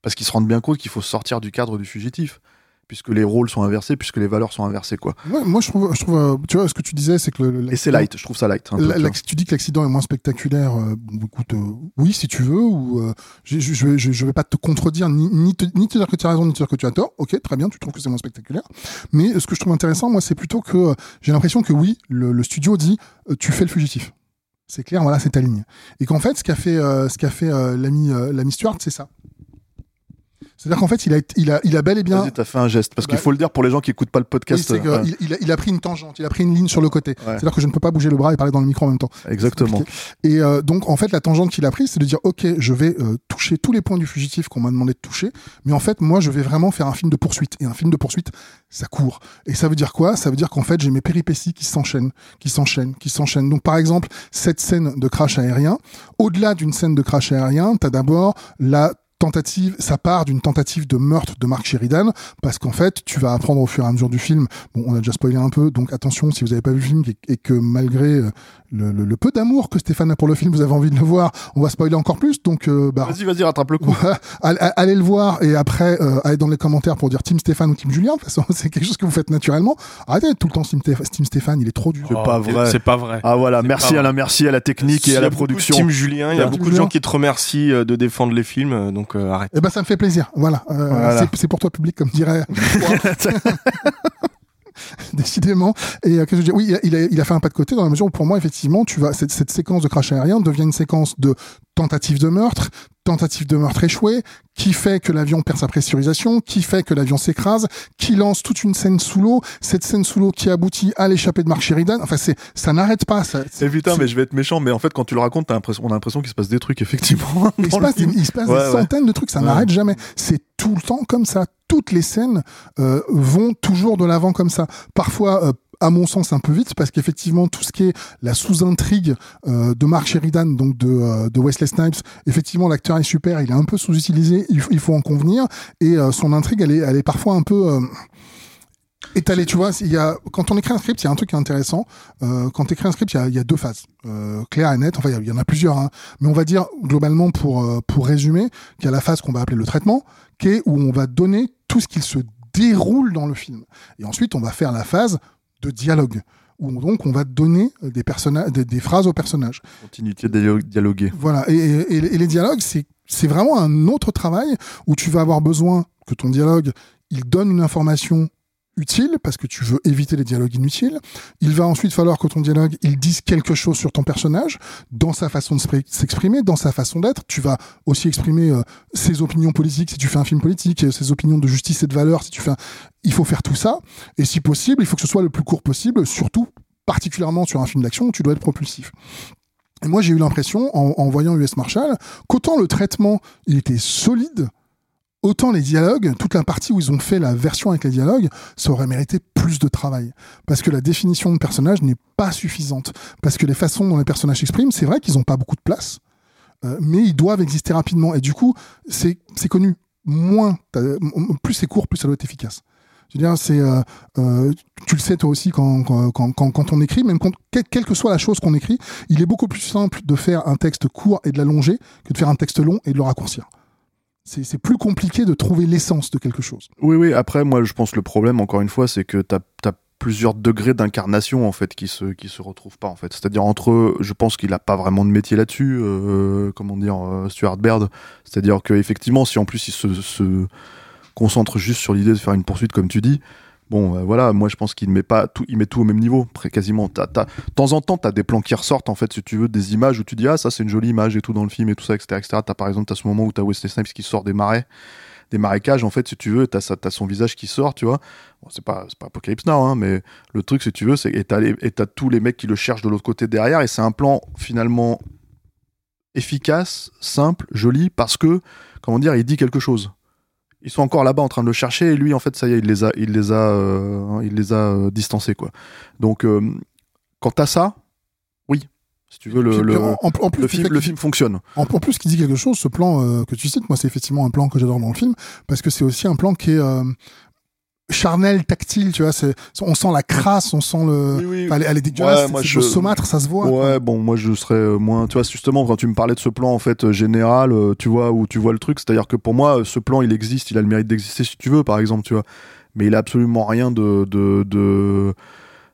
Parce qu'ils se rendent bien compte qu'il faut sortir du cadre du Fugitif, puisque les rôles sont inversés, puisque les valeurs sont inversées, quoi. Ouais, moi, je trouve, tu vois, ce que tu disais, c'est que et c'est light, je trouve ça light. Tu dis que l'accident est moins spectaculaire. Écoute, oui, si tu veux, je vais pas te contredire, ni te dire que tu as raison, ni te dire que tu as tort. Ok, très bien, tu trouves que c'est moins spectaculaire. Mais ce que je trouve intéressant, moi, c'est plutôt que j'ai l'impression que oui, le studio dit, tu fais Le Fugitif. C'est clair, voilà, c'est ta ligne. Et qu'en fait, ce qu'a fait l'ami Stuart, c'est ça. C'est-à-dire qu'en fait, il a bel et bien. Vas-y, t'as fait un geste parce qu'il faut le dire pour les gens qui écoutent pas le podcast. Oui, c'est que il a pris une tangente, il a pris une ligne sur le côté. Ouais. C'est-à-dire que je ne peux pas bouger le bras et parler dans le micro en même temps. Exactement. Et donc en fait, la tangente qu'il a prise, c'est de dire ok, je vais toucher tous les points du fugitif qu'on m'a demandé de toucher, mais en fait, moi, je vais vraiment faire un film de poursuite. Et un film de poursuite, ça court. Et ça veut dire quoi ? Ça veut dire qu'en fait, j'ai mes péripéties qui s'enchaînent. Donc par exemple, cette scène de crash aérien. Au-delà d'une scène de crash aérien, t'as d'abord la tentative, ça part d'une tentative de meurtre de Mark Sheridan, parce qu'en fait, tu vas apprendre au fur et à mesure du film. Bon, on a déjà spoilé un peu, donc attention si vous n'avez pas vu le film et que malgré le peu d'amour que Stéphane a pour le film, vous avez envie de le voir, on va spoiler encore plus. Donc, vas-y, rattrape le coup. Allez le voir et après, allez dans les commentaires pour dire Team Stéphane ou Team Julien. De toute façon, c'est quelque chose que vous faites naturellement. Arrêtez d'être tout le temps Team Stéphane, il est trop dur. C'est pas vrai. Ah voilà, c'est merci Alain, merci à la technique et à la production. Team Julien, il y a beaucoup de gens qui te remercient de défendre les films, donc. Arrête. Eh ben, ça me fait plaisir. Voilà. C'est pour toi public, comme dirait. Décidément. Et qu'est-ce que je dis ? Oui, il a fait un pas de côté dans la mesure où, pour moi, effectivement, cette séquence de crash aérien devient une séquence de tentative de meurtre échouée, qui fait que l'avion perd sa pressurisation, qui fait que l'avion s'écrase, qui lance toute une scène sous l'eau, cette scène sous l'eau qui aboutit à l'échappée de Mark Sheridan. Enfin, ça n'arrête pas. Mais je vais être méchant, mais en fait, quand tu le racontes, on a l'impression qu'il se passe des trucs, effectivement. Il se passe des centaines de trucs, ça n'arrête jamais. C'est tout le temps comme ça. Toutes les scènes vont toujours de l'avant comme ça. Parfois, à mon sens un peu vite, parce qu'effectivement tout ce qui est la sous-intrigue de Mark Sheridan, donc de Wesley Snipes, effectivement l'acteur est super, il est un peu sous-utilisé, il faut en convenir, et son intrigue elle est parfois un peu étalée, tu vois. Quand on écrit un script, il y a un truc intéressant, quand tu écris un script, il y a deux phases claires et nettes, enfin il y en a plusieurs, hein. Mais on va dire globalement pour résumer qu'il y a la phase qu'on va appeler le traitement, qui est où on va donner tout ce qu'il se déroule dans le film, et ensuite on va faire la phase de dialogue, où donc on va donner des phrases aux personnages. Continuité de dialoguer. Voilà, et les dialogues, c'est vraiment un autre travail où tu vas avoir besoin que ton dialogue, il donne une information utile, parce que tu veux éviter les dialogues inutiles. Il va ensuite falloir que ton dialogue, il dise quelque chose sur ton personnage, dans sa façon de s'exprimer, dans sa façon d'être. Tu vas aussi exprimer ses opinions politiques si tu fais un film politique, ses opinions de justice et de valeur si tu fais Il faut faire tout ça, et si possible, il faut que ce soit le plus court possible, surtout, particulièrement sur un film d'action où tu dois être propulsif. Et moi, j'ai eu l'impression, en voyant U.S. Marshals, qu'autant le traitement, il était solide, autant les dialogues, toute la partie où ils ont fait la version avec les dialogues, ça aurait mérité plus de travail. Parce que la définition de personnage n'est pas suffisante. Parce que les façons dont les personnages s'expriment, c'est vrai qu'ils n'ont pas beaucoup de place, mais ils doivent exister rapidement. Et du coup, c'est connu. Plus c'est court, plus ça doit être efficace. Je veux dire, tu le sais toi aussi quand on écrit, même quelle que soit la chose qu'on écrit, il est beaucoup plus simple de faire un texte court et de l'allonger que de faire un texte long et de le raccourcir. C'est plus compliqué de trouver l'essence de quelque chose. Oui, après, moi, je pense que le problème, encore une fois, c'est que t'as plusieurs degrés d'incarnation, en fait, qui se retrouvent pas, en fait. C'est-à-dire, je pense qu'il a pas vraiment de métier là-dessus, Stuart Baird. C'est-à-dire qu'effectivement, si en plus il se concentre juste sur l'idée de faire une poursuite, comme tu dis, moi je pense qu'il met pas tout, il met tout au même niveau, quasiment. De temps en temps, t'as des plans qui ressortent, en fait, si tu veux, des images où tu dis, ah, ça c'est une jolie image et tout dans le film et tout ça, etc., etc. T'as par exemple, t'as ce moment où t'as Wesley Snipes qui sort des marécages, en fait, si tu veux, t'as son visage qui sort, tu vois. Bon, c'est pas Apocalypse Now, hein, mais le truc, si tu veux, t'as tous les mecs qui le cherchent de l'autre côté derrière, et c'est un plan finalement efficace, simple, joli, parce que, il dit quelque chose. Ils sont encore là-bas en train de le chercher, et lui, en fait, ça y est, il les a distancés, quoi. Donc, quand t'as ça, oui, si tu veux, le film fonctionne. En plus, qui dit quelque chose, ce plan que tu cites, moi, c'est effectivement un plan que j'adore dans le film, parce que c'est aussi un plan qui est charnel, tactile, tu vois. On sent la crasse, on sent le. Oui. Enfin, elle est dégueulasse, c'est saumâtre, ça se voit. Ouais, bon, moi je serais moins. Tu vois, justement, quand tu me parlais de ce plan en fait général, tu vois, où tu vois le truc, c'est-à-dire que pour moi, ce plan, il existe, il a le mérite d'exister si tu veux, par exemple, tu vois. Mais il a absolument rien de...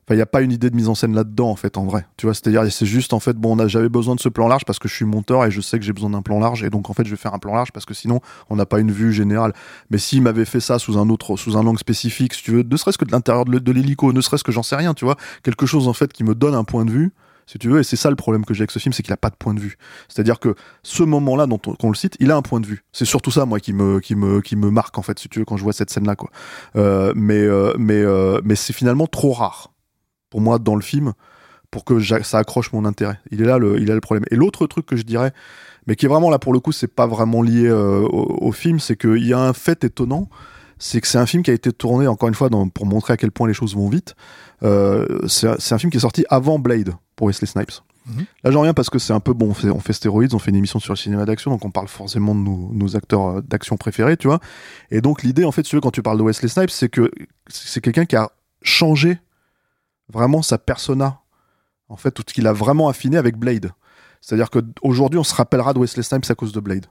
Enfin, il n'y a pas une idée de mise en scène là-dedans, en fait, en vrai. Tu vois, c'est-à-dire, c'est juste, en fait, j'avais besoin de ce plan large parce que je suis monteur et je sais que j'ai besoin d'un plan large. Et donc, en fait, je vais faire un plan large parce que sinon, on n'a pas une vue générale. Mais s'il m'avait fait ça sous un angle spécifique, si tu veux, ne serait-ce que de l'intérieur de l'hélico, ne serait-ce que j'en sais rien, tu vois, quelque chose, en fait, qui me donne un point de vue, si tu veux, et c'est ça le problème que j'ai avec ce film, c'est qu'il a pas de point de vue. C'est-à-dire que ce moment-là dont qu'on le cite, il a un point de vue. C'est surtout ça, moi, qui me marque en fait, si tu veux, quand je vois cette scène-là, quoi. Mais c'est finalement trop rare pour moi dans le film pour que ça accroche mon intérêt. Il est là le problème. Et l'autre truc que je dirais, mais qui est vraiment là pour le coup, c'est pas vraiment lié au film, c'est qu'il y a un fait étonnant. C'est que c'est un film qui a été tourné, encore une fois, pour montrer à quel point les choses vont vite. C'est un film qui est sorti avant Blade, pour Wesley Snipes. Mm-hmm. Là, j'en reviens parce que c'est un peu... Bon, on fait Stéroïdes, on fait une émission sur le cinéma d'action, donc on parle forcément de nos acteurs d'action préférés, tu vois. Et donc, l'idée, en fait, tu vois, quand tu parles de Wesley Snipes, c'est que c'est quelqu'un qui a changé vraiment sa persona, en fait, tout ce qu'il a vraiment affiné avec Blade. C'est-à-dire qu'aujourd'hui, on se rappellera de Wesley Snipes à cause de Blade.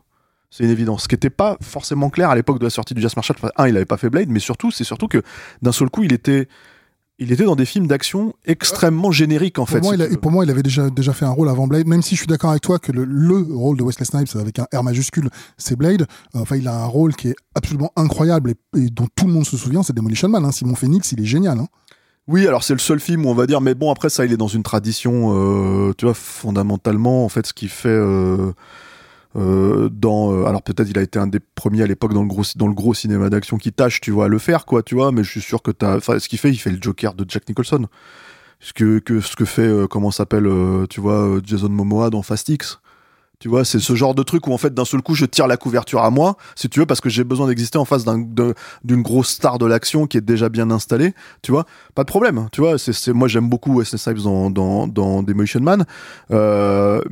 C'est une évidence. Ce qui n'était pas forcément clair à l'époque de la sortie du U.S. Marshals. Enfin, il n'avait pas fait Blade, mais surtout que d'un seul coup, il était dans des films d'action extrêmement génériques, en fait. Pour moi, il avait déjà fait un rôle avant Blade, même si je suis d'accord avec toi que le rôle de Wesley Snipes, avec un R majuscule, c'est Blade. Enfin, il a un rôle qui est absolument incroyable et dont tout le monde se souvient, c'est Demolition Man. Hein. Simon Phoenix, il est génial. Hein. Oui, alors c'est le seul film où on va dire, mais bon, après ça, il est dans une tradition, tu vois, fondamentalement, en fait, ce qui fait... alors peut-être il a été un des premiers à l'époque dans le gros cinéma d'action qui tâche, tu vois, à le faire, quoi, tu vois, mais je suis sûr que ce qu'il fait, il fait le Joker de Jack Nicholson, ce que fait comment s'appelle, tu vois, Jason Momoa dans Fast X, tu vois, c'est ce genre de truc où en fait d'un seul coup je tire la couverture à moi, si tu veux, parce que j'ai besoin d'exister en face d'une grosse star de l'action qui est déjà bien installée, tu vois, pas de problème, tu vois, c'est moi j'aime beaucoup Wesley Snipes dans Demolition Man,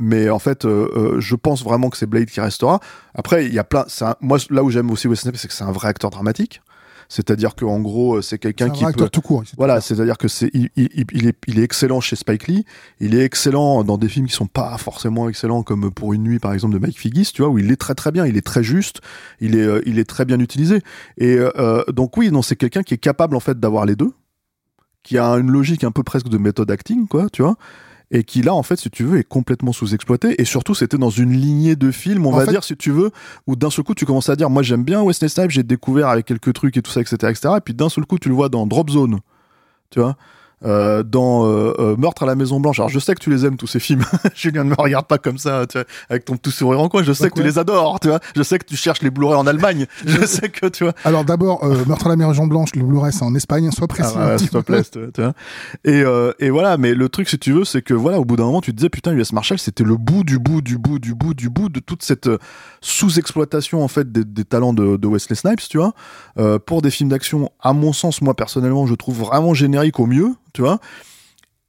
mais en fait je pense vraiment que c'est Blade qui restera. Après il y a plein, moi là où j'aime aussi Wesley Snipes, c'est que c'est un vrai acteur dramatique. C'est-à-dire que en gros, c'est quelqu'un qui peut, tout court, voilà, c'est-à-dire que il est excellent chez Spike Lee, il est excellent dans des films qui sont pas forcément excellents comme Pour une nuit par exemple de Mike Figgis, tu vois, où il est très très bien, il est très juste, il est très bien utilisé. Et donc oui, non, c'est quelqu'un qui est capable en fait d'avoir les deux, qui a une logique un peu presque de méthode acting, quoi, tu vois. Et qui là en fait si tu veux est complètement sous-exploité, et surtout c'était dans une lignée de films dire si tu veux, où d'un seul coup tu commences à dire moi j'aime bien Wesley Snipes, j'ai découvert avec quelques trucs et tout ça, etc., etc., et puis d'un seul coup tu le vois dans Drop Zone, tu vois, dans Meurtre à la Maison Blanche. Alors je sais que tu les aimes tous ces films, Julien, ne me regarde pas comme ça, tu vois, avec ton tout sourire en coin, je sais que tu les adores, tu vois, je sais que tu cherches les Blu-ray en Allemagne, je sais que tu vois. Alors d'abord Meurtre à la Maison Blanche, le Blu-ray c'est en Espagne, sois précis. Ah, voilà, s'il te plaît, tu vois. Et voilà, mais le truc si tu veux, c'est que voilà, au bout d'un moment tu te disais putain, U.S. Marshals c'était le bout de toute cette sous-exploitation en fait des talents de Wesley Snipes, tu vois, pour des films d'action à mon sens, moi personnellement je trouve vraiment générique au mieux, tu vois.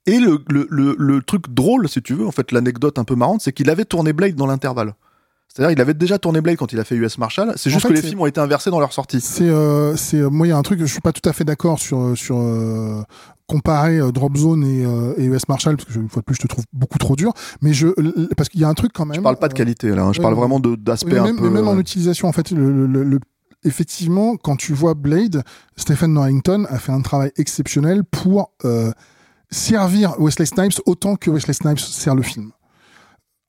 Et le truc drôle si tu veux, en fait l'anecdote un peu marrante, c'est qu'il avait tourné Blade dans l'intervalle, c'est-à-dire il avait déjà tourné Blade quand il a fait U.S. Marshals, c'est juste en fait, que les films ont été inversés dans leur sortie. Moi il y a un truc, je suis pas tout à fait d'accord sur comparer Drop Zone et U.S. Marshals, parce que une fois de plus je te trouve beaucoup trop dur, mais parce qu'il y a un truc quand même, je parle pas de qualité là, hein, je parle vraiment d'aspect même, un peu même en utilisation en fait, effectivement, quand tu vois Blade, Stephen Norrington a fait un travail exceptionnel pour servir Wesley Snipes autant que Wesley Snipes sert le film.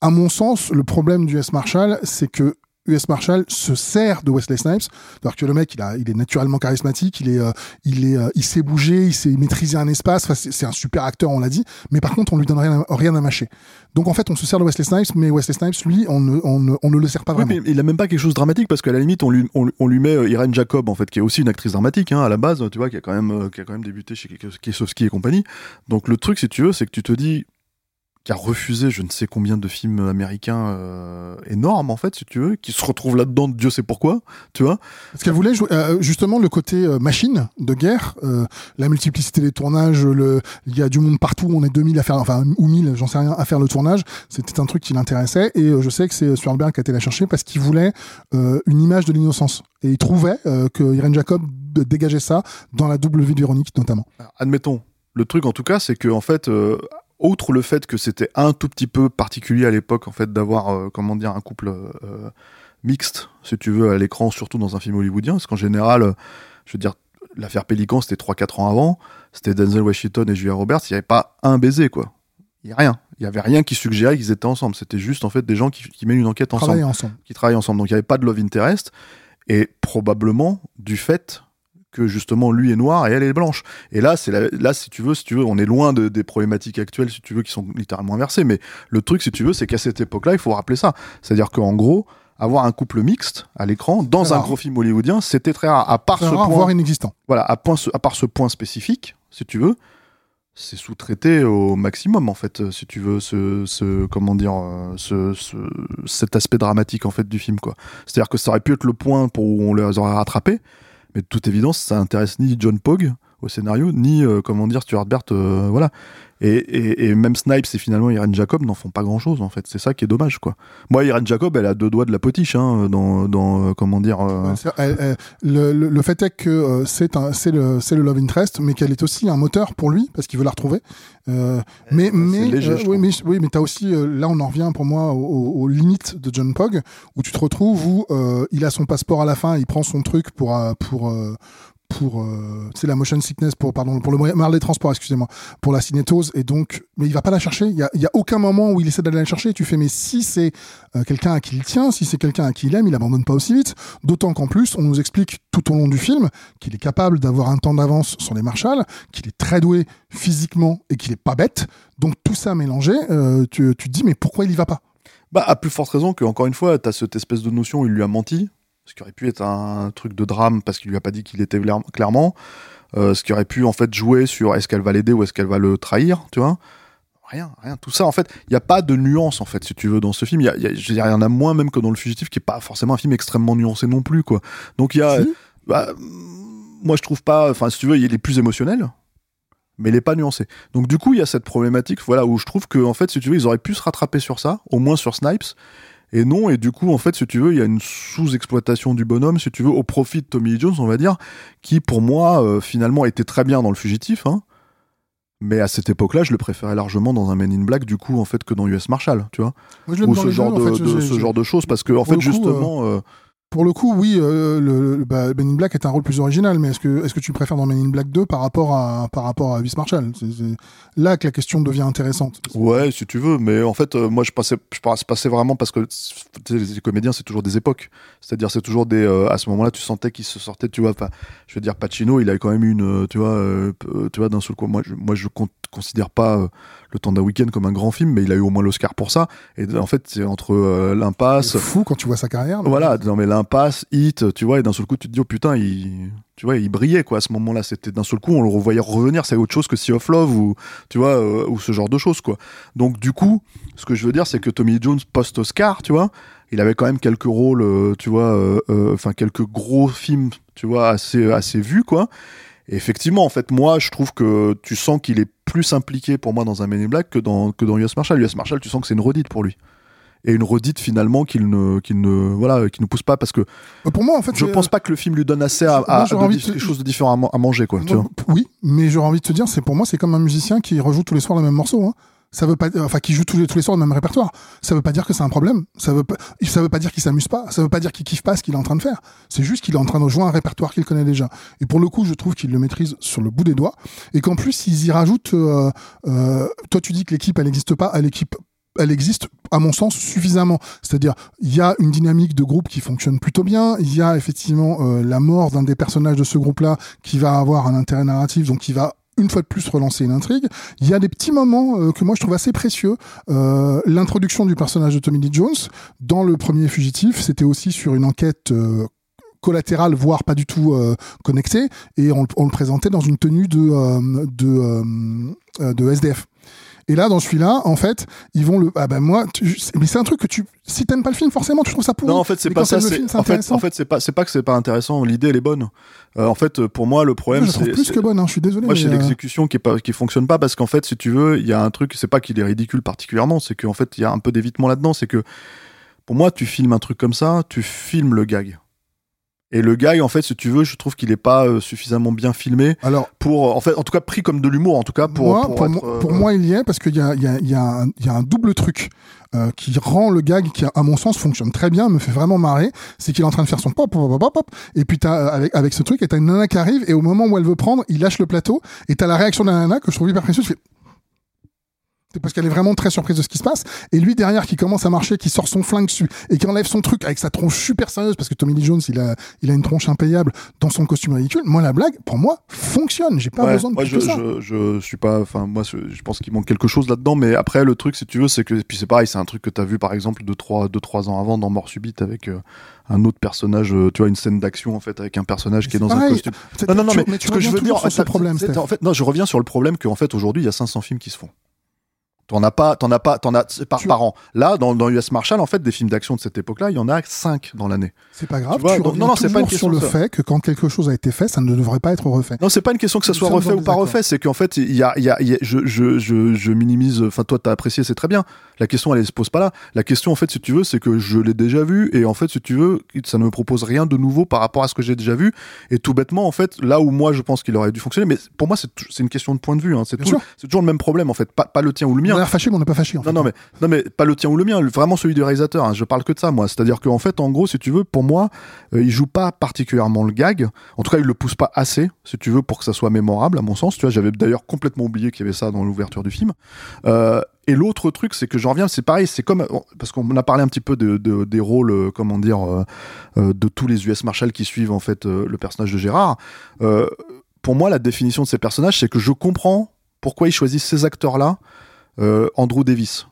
À mon sens, le problème du U.S. Marshals, c'est que U.S. Marshals se sert de Wesley Snipes, alors que le mec, il est naturellement charismatique, il sait bouger, il sait maîtriser un espace. Enfin, c'est un super acteur, on l'a dit. Mais par contre, on lui donne rien à mâcher. Donc en fait, on se sert de Wesley Snipes, mais Wesley Snipes, lui, on ne le sert pas vraiment. Oui, mais il a même pas quelque chose de dramatique, parce qu'à la limite, on lui met Irène Jacob, en fait, qui est aussi une actrice dramatique, hein, à la base, tu vois, qui a quand même débuté chez Kieślowski et compagnie. Donc le truc, si tu veux, c'est que tu te dis, qui a refusé je ne sais combien de films américains énormes en fait si tu veux, qui se retrouvent là-dedans, Dieu sait pourquoi, tu vois, parce qu'elle voulait jouer, justement le côté machine de guerre, la multiplicité des tournages, il y a du monde partout, on est 2000 à faire, enfin ou 1000 j'en sais rien, à faire le tournage, c'était un truc qui l'intéressait, et je sais que c'est Stuart Baird qui a été la chercher parce qu'il voulait une image de l'innocence, et il trouvait que Irène Jacob dégageait ça dans la double vie de Véronique notamment. Alors, admettons, le truc en tout cas c'est que en fait outre le fait que c'était un tout petit peu particulier à l'époque, en fait, d'avoir, comment dire, un couple mixte, si tu veux, à l'écran, surtout dans un film hollywoodien, parce qu'en général, je veux dire, l'affaire Pélican, c'était 3-4 ans avant, c'était Denzel Washington et Julia Roberts, il n'y avait pas un baiser, quoi. Il n'y a rien. Il n'y avait rien qui suggérait qu'ils étaient ensemble. C'était juste, en fait, des gens qui mènent une enquête ensemble. Qui travaillent ensemble. Donc, il n'y avait pas de love interest, et probablement, du fait que justement lui est noir et elle est blanche. Et là, si tu veux, on est loin des problématiques actuelles, si tu veux, qui sont littéralement inversées. Mais le truc, si tu veux, c'est qu'à cette époque-là, il faut rappeler ça. C'est-à-dire qu'en gros, avoir un couple mixte à l'écran dans un gros film hollywoodien, c'était très rare. À part ce point, voire inexistant. Voilà, à part ce point spécifique, si tu veux, c'est sous-traité au maximum en fait, si tu veux, cet aspect dramatique en fait du film quoi. C'est-à-dire que ça aurait pu être le point pour où on les aurait rattrapés, mais de toute évidence, ça intéresse ni John Pogue au scénario, ni Stuart Baird, voilà. Et même Snipes et finalement Irène Jacob n'en font pas grand-chose en fait, c'est ça qui est dommage quoi. Moi Irène Jacob, elle a deux doigts de la potiche hein, le fait est que c'est le love interest, mais qu'elle est aussi un moteur pour lui parce qu'il veut la retrouver. Mais t'as aussi là on en revient pour moi aux limites de John Pogue où tu te retrouves où il a son passeport à la fin, il prend son truc pour c'est la motion sickness pour le mal des transports, excusez-moi, pour la cinétose, et donc mais il va pas la chercher, il y a aucun moment où il essaie d'aller la chercher, et tu fais mais si c'est quelqu'un à qui il tient, si c'est quelqu'un à qui il aime, il abandonne pas aussi vite, d'autant qu'en plus on nous explique tout au long du film qu'il est capable d'avoir un temps d'avance sur les Marshals, qu'il est très doué physiquement et qu'il est pas bête, donc tout ça mélangé tu te dis mais pourquoi il y va pas? Bah à plus forte raison que encore une fois t'as cette espèce de notion où il lui a menti. Ce qui aurait pu être un truc de drame parce qu'il lui a pas dit qu'il était clairement. Ce qui aurait pu en fait jouer sur est-ce qu'elle va l'aider ou est-ce qu'elle va le trahir, tu vois. Rien. Tout ça en fait, il y a pas de nuance en fait, si tu veux, dans ce film. Je veux dire, il y en a moins même que dans Le Fugitif, qui est pas forcément un film extrêmement nuancé non plus, quoi. Donc il y a, moi je trouve pas. Enfin, si tu veux, il est plus émotionnel, mais il est pas nuancé. Donc du coup, il y a cette problématique, voilà, où je trouve que en fait, si tu veux, ils auraient pu se rattraper sur ça, au moins sur Snipes. Et non, et du coup, en fait, si tu veux, il y a une sous-exploitation du bonhomme, si tu veux, au profit de Tommy Lee Jones, on va dire, qui, pour moi, finalement, était très bien dans Le Fugitif, hein, mais à cette époque-là, je le préférais largement dans un Men in Black, du coup, en fait, que dans U.S. Marshals, tu vois, ou ce genre de choses, parce que, en fait, justement... Pour le coup, oui, Men in Black est un rôle plus original, mais est-ce que tu préfères dans Men in Black 2 par rapport à U.S. Marshals ? C'est là que la question devient intéressante. Ouais, si tu veux, mais en fait, moi, je passais vraiment parce que les comédiens, c'est toujours des époques. C'est-à-dire, c'est toujours des. À ce moment-là, tu sentais qu'ils se sortaient, tu vois. Je veux dire, Pacino, il avait quand même une. Tu vois, d'un seul coup, moi, je considère pas Le Temps d'un Week-end comme un grand film, mais il a eu au moins l'Oscar pour ça. Et en fait, c'est entre l'Impasse. C'est fou quand tu vois sa carrière. Voilà, non mais là. Impasse, Hit, tu vois, et d'un seul coup tu te dis oh putain, il brillait quoi à ce moment-là, c'était d'un seul coup on le revoyait revenir, c'est autre chose que Sea of Love ou tu vois ou ce genre de choses quoi. Donc du coup, ce que je veux dire c'est que Tommy Lee Jones post Oscar, tu vois, il avait quand même quelques rôles tu vois enfin quelques gros films, tu vois, assez vus quoi. Et effectivement en fait moi je trouve que tu sens qu'il est plus impliqué pour moi dans un Men in Black que dans U.S. Marshals. U.S. Marshals, tu sens que c'est une redite pour lui. Et une redite finalement qui ne pousse pas parce que pour moi en fait je pense pas que le film lui donne assez quelque chose de différent à manger quoi. Tu vois. Oui, mais j'aurais envie de te dire c'est pour moi c'est comme un musicien qui rejoue tous les soirs le même morceau. Hein. Ça veut pas, enfin qui joue tous les soirs le même répertoire. Ça veut pas dire que c'est un problème. Ça veut pas dire qu'il s'amuse pas. Ça veut pas dire qu'il kiffe pas ce qu'il est en train de faire. C'est juste qu'il est en train de rejoindre un répertoire qu'il connaît déjà. Et pour le coup je trouve qu'il le maîtrise sur le bout des doigts et qu'en plus ils y rajoutent. Toi tu dis que l'équipe elle n'existe pas, elle existe, à mon sens, suffisamment. C'est-à-dire, il y a une dynamique de groupe qui fonctionne plutôt bien, il y a effectivement la mort d'un des personnages de ce groupe-là qui va avoir un intérêt narratif, donc qui va une fois de plus relancer une intrigue. Il y a des petits moments que moi je trouve assez précieux. L'introduction du personnage de Tommy Lee Jones, dans le premier Fugitif, c'était aussi sur une enquête collatérale, voire pas du tout connectée, et on le présentait dans une tenue de SDF. Et là, dans celui-là, en fait, ils vont le. Ah ben moi, mais c'est un truc que tu. Si t'aimes pas le film, forcément, tu trouves ça pourri. Non, en fait, c'est mais pas ça. C'est pas que c'est pas intéressant. L'idée, elle est bonne. En fait, pour moi, le problème, moi, je c'est. Plus c'est... que bonne. Hein, je suis désolé. Moi, c'est l'exécution qui fonctionne pas parce qu'en fait, si tu veux, il y a un truc. C'est pas qu'il est ridicule particulièrement. C'est qu'en fait, il y a un peu d'évitement là-dedans. C'est que pour moi, tu filmes un truc comme ça, tu filmes le gag. Et le gag, en fait, si tu veux, je trouve qu'il est pas suffisamment bien filmé. Alors, pour, en fait, en tout cas, pris comme de l'humour, en tout cas, pour moi, il y est parce qu'il y a un double truc qui rend le gag qui, à mon sens, fonctionne très bien, me fait vraiment marrer. C'est qu'il est en train de faire son pop. Et puis t'as avec ce truc, et t'as une nana qui arrive, et au moment où elle veut prendre, il lâche le plateau, et t'as la réaction de la nana que je trouve hyper précieuse. parce qu'elle est vraiment très surprise de ce qui se passe, et lui derrière qui commence à marcher, qui sort son flingue dessus et qui enlève son truc avec sa tronche super sérieuse, parce que Tommy Lee Jones il a une tronche impayable dans son costume ridicule. Moi la blague pour moi fonctionne, j'ai pas besoin de plus que ça. Je suis pas, enfin moi je pense qu'il manque quelque chose là-dedans, mais après le truc si tu veux c'est que, puis c'est pareil, c'est un truc que t'as vu par exemple 2-3 ans avant dans Mort Subite avec un autre personnage, tu vois, une scène d'action en fait avec un personnage mais qui est dans pareil. Un costume. Mais ce que je veux dire c'est problème, en fait non, je reviens sur le problème qu'en fait aujourd'hui il y a 500 films qui se font. T'en as par an. Là, dans U.S. Marshals, en fait, des films d'action de cette époque-là, il y en a 5 dans l'année. C'est pas grave. Tu vois, tu reviens c'est pas une question sur le fait que quand quelque chose a été fait, ça ne devrait pas être refait. Non, c'est pas une question que ça soit refait ou pas refait. C'est qu'en fait, je minimise, enfin, toi, t'as apprécié, c'est très bien. La question, elle se pose pas là. La question, en fait, si tu veux, c'est que je l'ai déjà vu. Et en fait, si tu veux, ça ne me propose rien de nouveau par rapport à ce que j'ai déjà vu. Et tout bêtement, en fait, là où moi, je pense qu'il aurait dû fonctionner. Mais pour moi, c'est une question de point de vue, hein. C'est toujours le même problème, en fait. Pas le tien ou le mien. On a l'air fâché, mais on n'est pas fâché. Non, mais pas le tien ou le mien, vraiment celui du réalisateur. Hein, je parle que de ça, moi. C'est-à-dire qu'en fait, en gros, si tu veux, pour moi, il joue pas particulièrement le gag. En tout cas, il le pousse pas assez, si tu veux, pour que ça soit mémorable, à mon sens. Tu vois, j'avais d'ailleurs complètement oublié qu'il y avait ça dans l'ouverture du film. Et l'autre truc, c'est que j'en reviens, c'est pareil, c'est comme, parce qu'on a parlé un petit peu des rôles, comment dire, de tous les US Marshals qui suivent, en fait, le personnage de Gérard. Pour moi, la définition de ces personnages, c'est que je comprends pourquoi ils choisissent ces acteurs-là. Andrew Davis.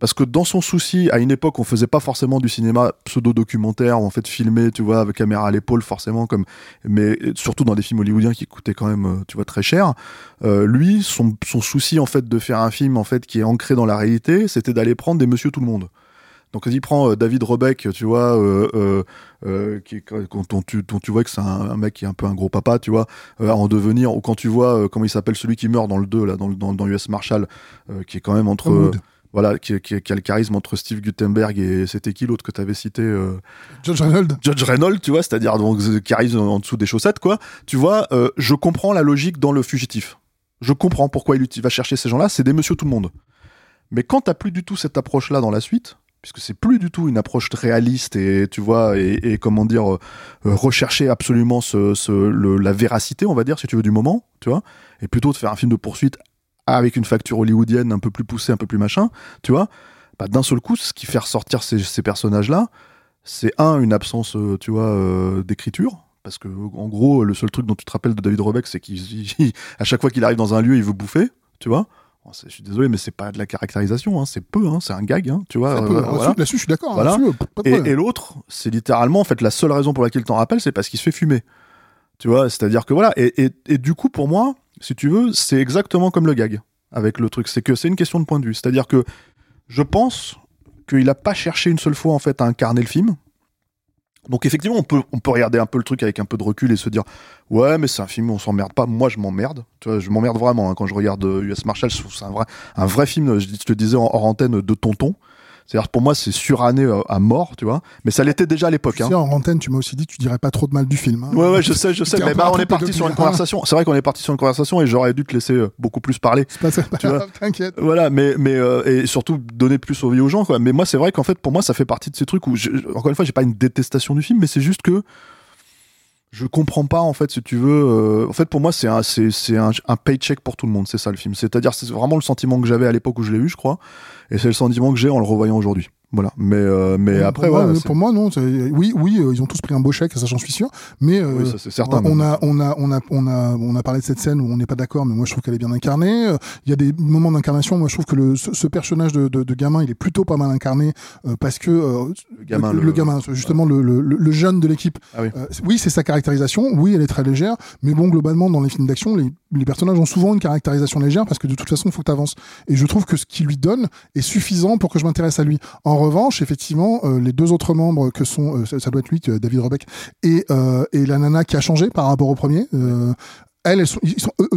Parce que dans son souci, à une époque, on faisait pas forcément du cinéma pseudo-documentaire, ou en fait filmé, tu vois, avec caméra à l'épaule, forcément, mais surtout dans des films hollywoodiens qui coûtaient quand même, tu vois, très cher. Lui, son souci, en fait, de faire un film, en fait, qui est ancré dans la réalité, c'était d'aller prendre des Monsieur Tout-le-Monde. Donc, il prend David Rebeck, tu vois, dont tu vois que c'est un mec qui est un peu un gros papa, tu vois, en devenir, ou quand tu vois, comment il s'appelle, celui qui meurt dans le 2, là, dans U.S. Marshals, qui est quand même entre... Voilà, qui a le charisme entre Steve Guttenberg et c'était qui l'autre que t'avais cité Judge Reynolds, tu vois, c'est-à-dire donc charisme en dessous des chaussettes, quoi. Tu vois, je comprends la logique dans Le Fugitif. Je comprends pourquoi il va chercher ces gens-là, c'est des Monsieur Tout-le-Monde. Mais quand t'as plus du tout cette approche-là dans la suite... puisque c'est plus du tout une approche réaliste et tu vois et comment dire rechercher absolument la véracité on va dire si tu veux du moment tu vois et plutôt de faire un film de poursuite avec une facture hollywoodienne un peu plus poussée un peu plus machin tu vois bah d'un seul coup ce qui fait ressortir ces personnages là c'est une absence tu vois d'écriture. Parce que en gros le seul truc dont tu te rappelles de David Rebeck c'est qu'il à chaque fois qu'il arrive dans un lieu il veut bouffer tu vois. Je suis désolé, mais c'est pas de la caractérisation, hein, c'est peu, hein, c'est un gag, hein, tu vois. Voilà. Là-dessus, je suis d'accord. Voilà. Et l'autre, c'est littéralement, en fait, la seule raison pour laquelle t'en rappelles, c'est parce qu'il se fait fumer. Tu vois, c'est-à-dire que voilà. Et du coup, pour moi, si tu veux, c'est exactement comme le gag avec le truc. C'est que c'est une question de point de vue. C'est-à-dire que je pense qu'il a pas cherché une seule fois, en fait, à incarner le film. Donc effectivement, on peut regarder un peu le truc avec un peu de recul et se dire ouais mais c'est un film où on s'emmerde pas, moi je m'emmerde, tu vois, je m'emmerde vraiment hein, quand je regarde US Marshals, c'est un vrai film, je te le disais hors antenne de tonton. C'est-à-dire pour moi c'est suranné à mort, tu vois, mais ça l'était déjà à l'époque. Tu sais, en antenne, tu m'as aussi dit que tu dirais pas trop de mal du film. Hein. Ouais je sais, mais on est parti sur une conversation. C'est vrai qu'on est parti sur une conversation et j'aurais dû te laisser beaucoup plus parler. C'est pas ça, tu vois. T'inquiète. Voilà, mais et surtout donner plus envie aux gens quoi. Mais moi c'est vrai qu'en fait pour moi ça fait partie de ces trucs où encore une fois j'ai pas une détestation du film, mais c'est juste que je comprends pas en fait si tu veux. En fait pour moi c'est un paycheck pour tout le monde, c'est ça le film. C'est-à-dire c'est vraiment le sentiment que j'avais à l'époque où je l'ai eu, je crois, et c'est le sentiment que j'ai en le revoyant aujourd'hui. Voilà. Mais après pour moi, ouais, pour moi non. Oui, ils ont tous pris un beau chèque, ça j'en suis sûr. Mais oui, ça, c'est certain. On a parlé de cette scène où on n'est pas d'accord, mais moi je trouve qu'elle est bien incarnée. Il y a des moments d'incarnation. Moi je trouve que ce personnage de gamin, il est plutôt pas mal incarné parce que le jeune de l'équipe. Ah oui. Oui, c'est sa caractérisation. Oui, elle est très légère. Mais bon, globalement dans les films d'action, les personnages ont souvent une caractérisation légère parce que de toute façon, il faut que t'avances. Et je trouve que ce qu'il lui donne est suffisant pour que je m'intéresse à lui. En revanche, effectivement, les deux autres membres que sont, ça doit être lui, David Rebeck, et la nana qui a changé par rapport au premier, eux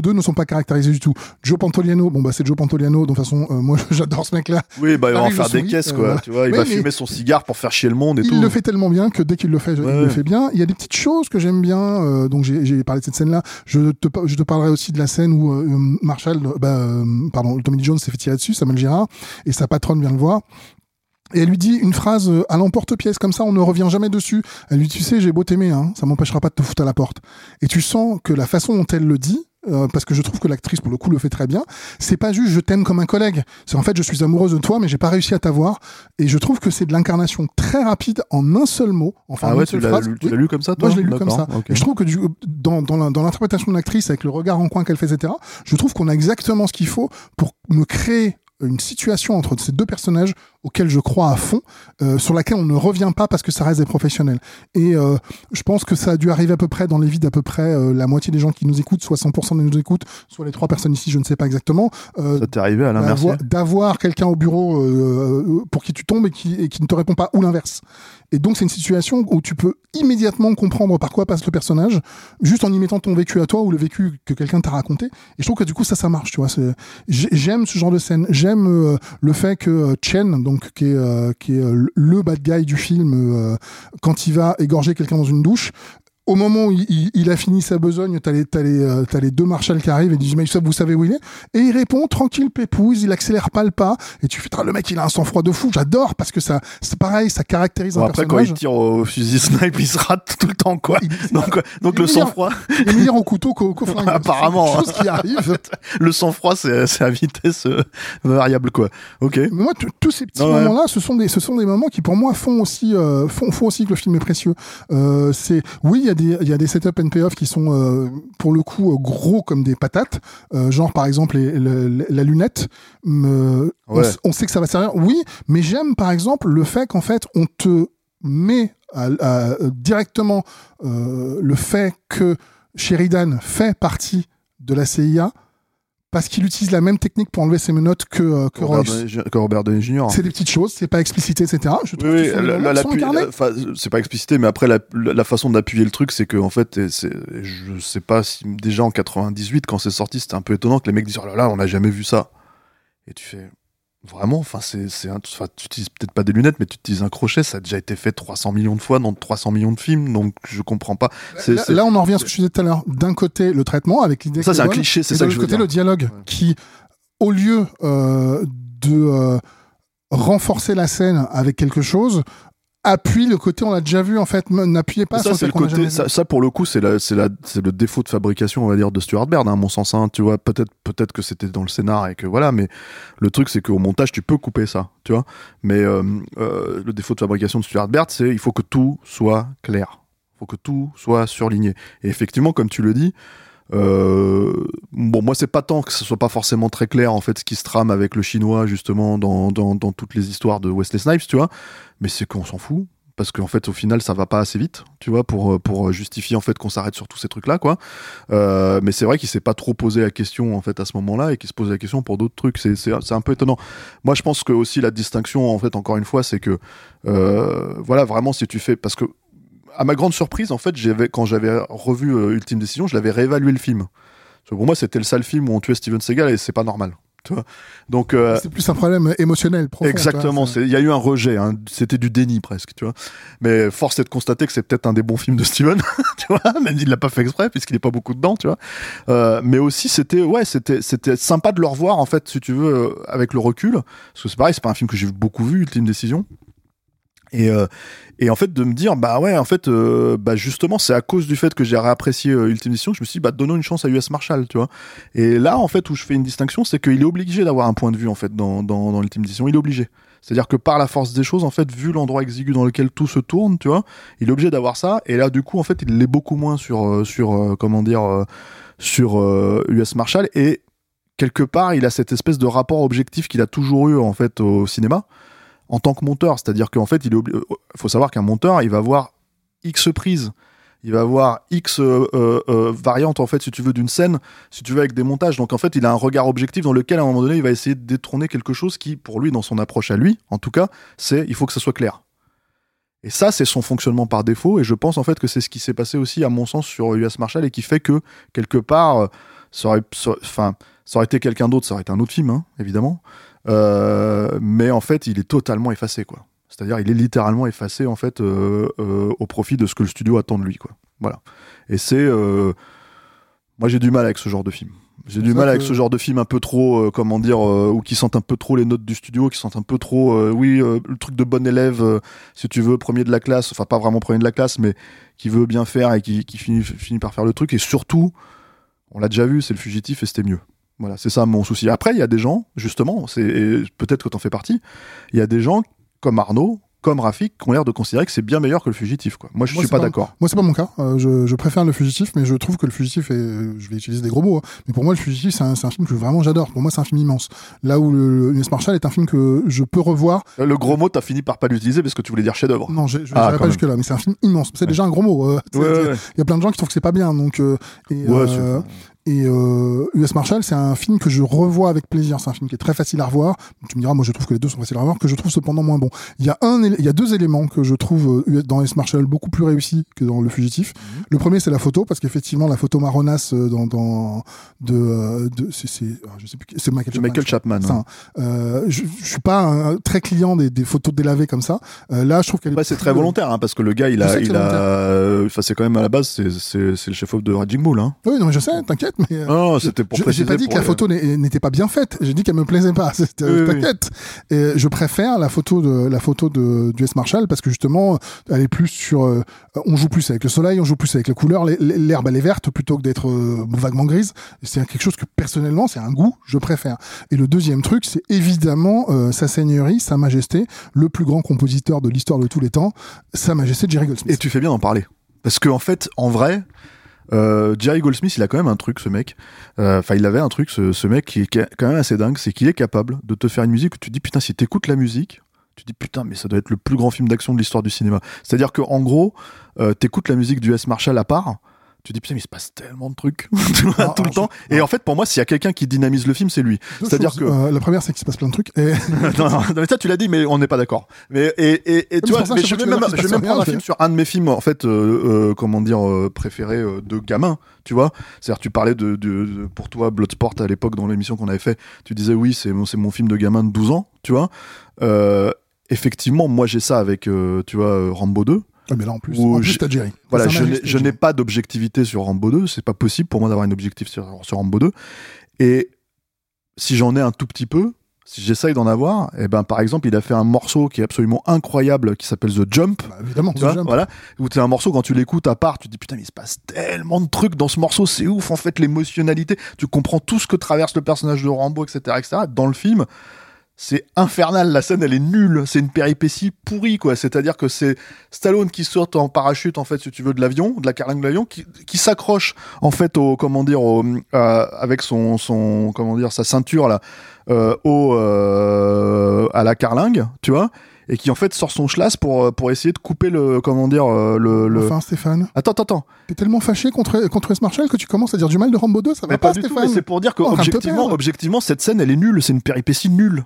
deux ne sont pas caractérisés du tout. Joe Pantoliano, bon bah c'est Joe Pantoliano, de toute façon moi j'adore ce mec-là. Oui, bah il va en faire des caisses quoi, tu vois, il va fumer son cigare pour faire chier le monde et tout. Il le fait tellement bien que dès qu'il le fait, il le fait bien. Il y a des petites choses que j'aime bien, donc j'ai parlé de cette scène-là. Je te parlerai aussi de la scène où Tommy Lee Jones s'est fait tirer dessus, Samuel Gérard, et sa patronne vient le voir. Et elle lui dit une phrase à l'emporte-pièce, comme ça on ne revient jamais dessus. Elle lui dit, tu sais, j'ai beau t'aimer, hein, ça m'empêchera pas de te foutre à la porte. Et tu sens que la façon dont elle le dit, parce que je trouve que l'actrice, pour le coup, le fait très bien. C'est pas juste je t'aime comme un collègue. C'est en fait, je suis amoureuse de toi, mais j'ai pas réussi à t'avoir. Et je trouve que c'est de l'incarnation très rapide en un seul mot. Enfin, ah ouais, tu l'as lu comme ça, toi? Moi, je l'ai lu comme ça. Okay. Je trouve que dans l'interprétation de l'actrice, avec le regard en coin qu'elle fait, etc., je trouve qu'on a exactement ce qu'il faut pour me créer une situation entre ces deux personnages auxquels je crois à fond, sur laquelle on ne revient pas parce que ça reste des professionnels. Et je pense que ça a dû arriver à peu près dans les vides, à peu près la moitié des gens qui nous écoutent, soit 100% de nous écoutent, soit les trois personnes ici, je ne sais pas exactement. Ça t'est arrivé à l'inverse, d'avoir quelqu'un au bureau pour qui tu tombes et qui ne te répond pas, ou l'inverse. Et donc c'est une situation où tu peux immédiatement comprendre par quoi passe le personnage, juste en y mettant ton vécu à toi ou le vécu que quelqu'un t'a raconté. Et je trouve que du coup ça marche, tu vois. J'aime ce genre de scène. J'aime le fait que Chen, donc qui est le bad guy du film, quand il va égorger quelqu'un dans une douche, au moment où il a fini sa besogne, t'as les deux marshals qui arrivent et disent mais vous savez où il est, et il répond tranquille pépouze, il accélère pas le pas, et tu fais le mec il a un sang froid de fou, j'adore, parce que ça c'est pareil, ça caractérise un personnage. Après quand il tire au fusil snipe il se rate tout le temps quoi, donc le sang froid il meilleur au couteau qu'au flingue, apparemment chose qui arrive. Le sang froid c'est à vitesse variable quoi. Ok, mais moi tous ces petits moments là, ce sont des moments qui pour moi font aussi que le film est précieux. C'est oui, il y a des setup and payoff qui sont pour le coup gros comme des patates, genre par exemple la lunette. Ouais. On sait que ça va servir, oui, mais j'aime par exemple le fait qu'en fait on te met directement le fait que Sheridan fait partie de la CIA parce qu'il utilise la même technique pour enlever ses menottes que Robert Downey Jr. C'est des petites choses, c'est pas explicité, etc. Je trouve que c'est pas explicité, mais après la façon d'appuyer le truc, c'est que en fait, je sais pas si déjà en 98 quand c'est sorti, c'était un peu étonnant que les mecs disent oh là là, on n'a jamais vu ça. Et tu fais vraiment, enfin tu utilises peut-être pas des lunettes, mais tu utilises un crochet, ça a déjà été fait 300 millions de fois dans 300 millions de films, donc je comprends pas. Là on en revient à ce que je disais tout à l'heure. D'un côté le traitement avec l'idée que c'est un cliché, c'est ça que je veux dire. De l'autre côté le dialogue qui, au lieu de renforcer la scène avec quelque chose, appuie le côté on l'a déjà vu en fait, n'appuyez pas ça, sur le côté ça pour le coup c'est le défaut de fabrication on va dire de Stuart Baird à mon sens, hein, tu vois, peut-être que c'était dans le scénar et que voilà, mais le truc c'est qu'au montage tu peux couper ça, tu vois, mais le défaut de fabrication de Stuart Baird c'est il faut que tout soit clair, il faut que tout soit surligné, et effectivement comme tu le dis, bon moi c'est pas tant que ce soit pas forcément très clair en fait ce qui se trame avec le chinois justement dans toutes les histoires de Wesley Snipes, tu vois, mais c'est qu'on s'en fout parce qu'en fait au final ça va pas assez vite, tu vois, pour justifier en fait qu'on s'arrête sur tous ces trucs là quoi, mais c'est vrai qu'il s'est pas trop posé la question en fait à ce moment là et qu'il se pose la question pour d'autres trucs, c'est un peu étonnant. Moi je pense que aussi la distinction en fait encore une fois c'est que voilà vraiment si tu fais, parce que à ma grande surprise, en fait, quand j'avais revu Ultime Décision, je l'avais réévalué le film. Parce que pour moi, c'était le sale film où on tuait Steven Seagal et c'est pas normal. Tu vois. Donc, c'est plus un problème émotionnel, profond. Exactement. Il y a eu un rejet. Hein. C'était du déni presque. Tu vois. Mais force est de constater que c'est peut-être un des bons films de Steven. Tu vois. Même s'il l'a pas fait exprès, puisqu'il est pas beaucoup dedans. Tu vois. Mais aussi, c'était sympa de le revoir en fait, si tu veux, avec le recul. Parce que c'est pareil, c'est pas un film que j'ai beaucoup vu, Ultime Décision. Et en fait de me dire bah ouais en fait bah justement c'est à cause du fait que j'ai réapprécié Ultime Décision que je me suis dit bah donnons une chance à U.S. Marshals, tu vois, et là en fait où je fais une distinction c'est qu'il est obligé d'avoir un point de vue en fait dans Ultime Décision, il est obligé, c'est-à-dire que par la force des choses en fait vu l'endroit exigu dans lequel tout se tourne, tu vois, il est obligé d'avoir ça, et là du coup en fait il l'est beaucoup moins sur U.S. Marshals, et quelque part il a cette espèce de rapport objectif qu'il a toujours eu en fait au cinéma en tant que monteur, c'est-à-dire qu'en fait, faut savoir qu'un monteur, il va avoir X prises, il va avoir X variantes, en fait, si tu veux, d'une scène, si tu veux, avec des montages. Donc, en fait, il a un regard objectif dans lequel, à un moment donné, il va essayer de détourner quelque chose qui, pour lui, dans son approche à lui, en tout cas, c'est il faut que ça soit clair. Et ça, c'est son fonctionnement par défaut, et je pense, en fait, que c'est ce qui s'est passé aussi, à mon sens, sur U.S. Marshals, et qui fait que, quelque part, ça aurait été quelqu'un d'autre, ça aurait été un autre film, hein, évidemment. Mais en fait il est totalement effacé quoi, c'est-à-dire il est littéralement effacé en fait au profit de ce que le studio attend de lui quoi, voilà, et c'est moi j'ai du mal avec ce genre de film, ce genre de film un peu trop ou qui sentent un peu trop les notes du studio, qui sentent un peu trop le truc de bon élève si tu veux, premier de la classe, enfin pas vraiment premier de la classe mais qui veut bien faire et qui finit par faire le truc, et surtout on l'a déjà vu, c'est Le Fugitif et c'était mieux. Voilà, c'est ça mon souci. Après, il y a des gens, justement, et peut-être que t'en fais partie, il y a des gens comme Arnaud, comme Rafik, qui ont l'air de considérer que c'est bien meilleur que Le Fugitif, quoi. Moi, je suis pas d'accord. Moi, c'est pas mon cas. Je préfère Le Fugitif, mais je trouve que Le Fugitif est, je vais utiliser des gros mots, hein, mais pour moi, Le Fugitif, c'est un film que vraiment j'adore. Pour moi, c'est un film immense. Là où le U.S. Marshals est un film que je peux revoir. Le gros mot, t'as fini par pas l'utiliser parce que tu voulais dire chef-d'œuvre. Non, je n'irai pas jusque-là, mais c'est un film immense. C'est déjà un gros mot. Il y a plein de gens qui trouvent que c'est pas bien, donc. U.S. Marshals, c'est un film que je revois avec plaisir. C'est un film qui est très facile à revoir. Tu me diras, moi je trouve que les deux sont faciles à revoir, que je trouve cependant moins bon. Il y a deux éléments que je trouve dans U.S. Marshals beaucoup plus réussis que dans Le Fugitif. Mm-hmm. Le premier, c'est la photo, parce qu'effectivement la photo marronasse c'est Michael Chapman. Je suis pas très client des photos délavées comme ça. Là, je trouve qu'elle c'est très volontaire, hein, parce que le gars, il a, enfin c'est quand même à la base, c'est le chef-op de Raging Bull. Hein. Oui, non, je sais, t'inquiète. Mais c'était pour préciser. J'ai pas dit que la photo n'était pas bien faite. J'ai dit qu'elle me plaisait pas. T'inquiète. Oui. Et je préfère la photo du U.S. Marshals parce que justement, elle est plus sur. On joue plus avec le soleil, on joue plus avec la couleur. L'herbe elle est verte plutôt que d'être vaguement grise. C'est quelque chose que personnellement, c'est un goût je préfère. Et le deuxième truc, c'est évidemment Sa Seigneurie, Sa Majesté, le plus grand compositeur de l'histoire de tous les temps, Sa Majesté Jerry Goldsmith. Et tu fais bien d'en parler parce que en fait, en vrai. Jerry Goldsmith, il a quand même un truc, ce mec. Il avait un truc, ce mec qui est quand même assez dingue, c'est qu'il est capable de te faire une musique où tu te dis putain, si t'écoutes la musique, tu te dis putain, mais ça doit être le plus grand film d'action de l'histoire du cinéma. C'est-à-dire que en gros, t'écoutes la musique du U.S. Marshals à part. Tu te dis putain, mais il se passe tellement de trucs tout le temps. Et en fait, pour moi, s'il y a quelqu'un qui dynamise le film, c'est lui. C'est-à-dire que la première, c'est qu'il se passe plein de trucs. Et... non, mais ça, tu l'as dit, mais on n'est pas d'accord. Mais et tu vois, je vais même prendre un film sur un de mes films, en fait, préférés de gamin. Tu vois, c'est-à-dire tu parlais de pour toi Bloodsport à l'époque dans l'émission qu'on avait fait. Tu disais oui, c'est mon film de gamin de 12 ans. Tu vois, effectivement, moi j'ai ça avec Rambo 2. Mais là en plus, t'as Jerry. Voilà, je n'ai pas d'objectivité sur Rambo 2, c'est pas possible pour moi d'avoir un objectif sur Rambo 2. Et si j'en ai un tout petit peu, si j'essaye d'en avoir, et ben par exemple, il a fait un morceau qui est absolument incroyable qui s'appelle The Jump. Bah, évidemment, The Jump. Voilà, où c'est un morceau quand tu l'écoutes à part, tu te dis putain, mais il se passe tellement de trucs dans ce morceau, c'est ouf en fait l'émotionnalité, tu comprends tout ce que traverse le personnage de Rambo, etc., etc. Dans le film. C'est infernal, la scène elle est nulle, c'est une péripétie pourrie quoi, c'est-à-dire que c'est Stallone qui sort en parachute en fait si tu veux de l'avion, de la carlingue de l'avion, qui s'accroche en fait avec son sa ceinture là à la carlingue, tu vois, et qui en fait sort son schlass pour essayer de couper le... Enfin Stéphane... Attends. T'es tellement fâché contre U.S. Marshals que tu commences à dire du mal de Rambo 2, ça va pas Stéphane. Mais c'est pour dire que objectivement cette scène elle est nulle, c'est une péripétie nulle.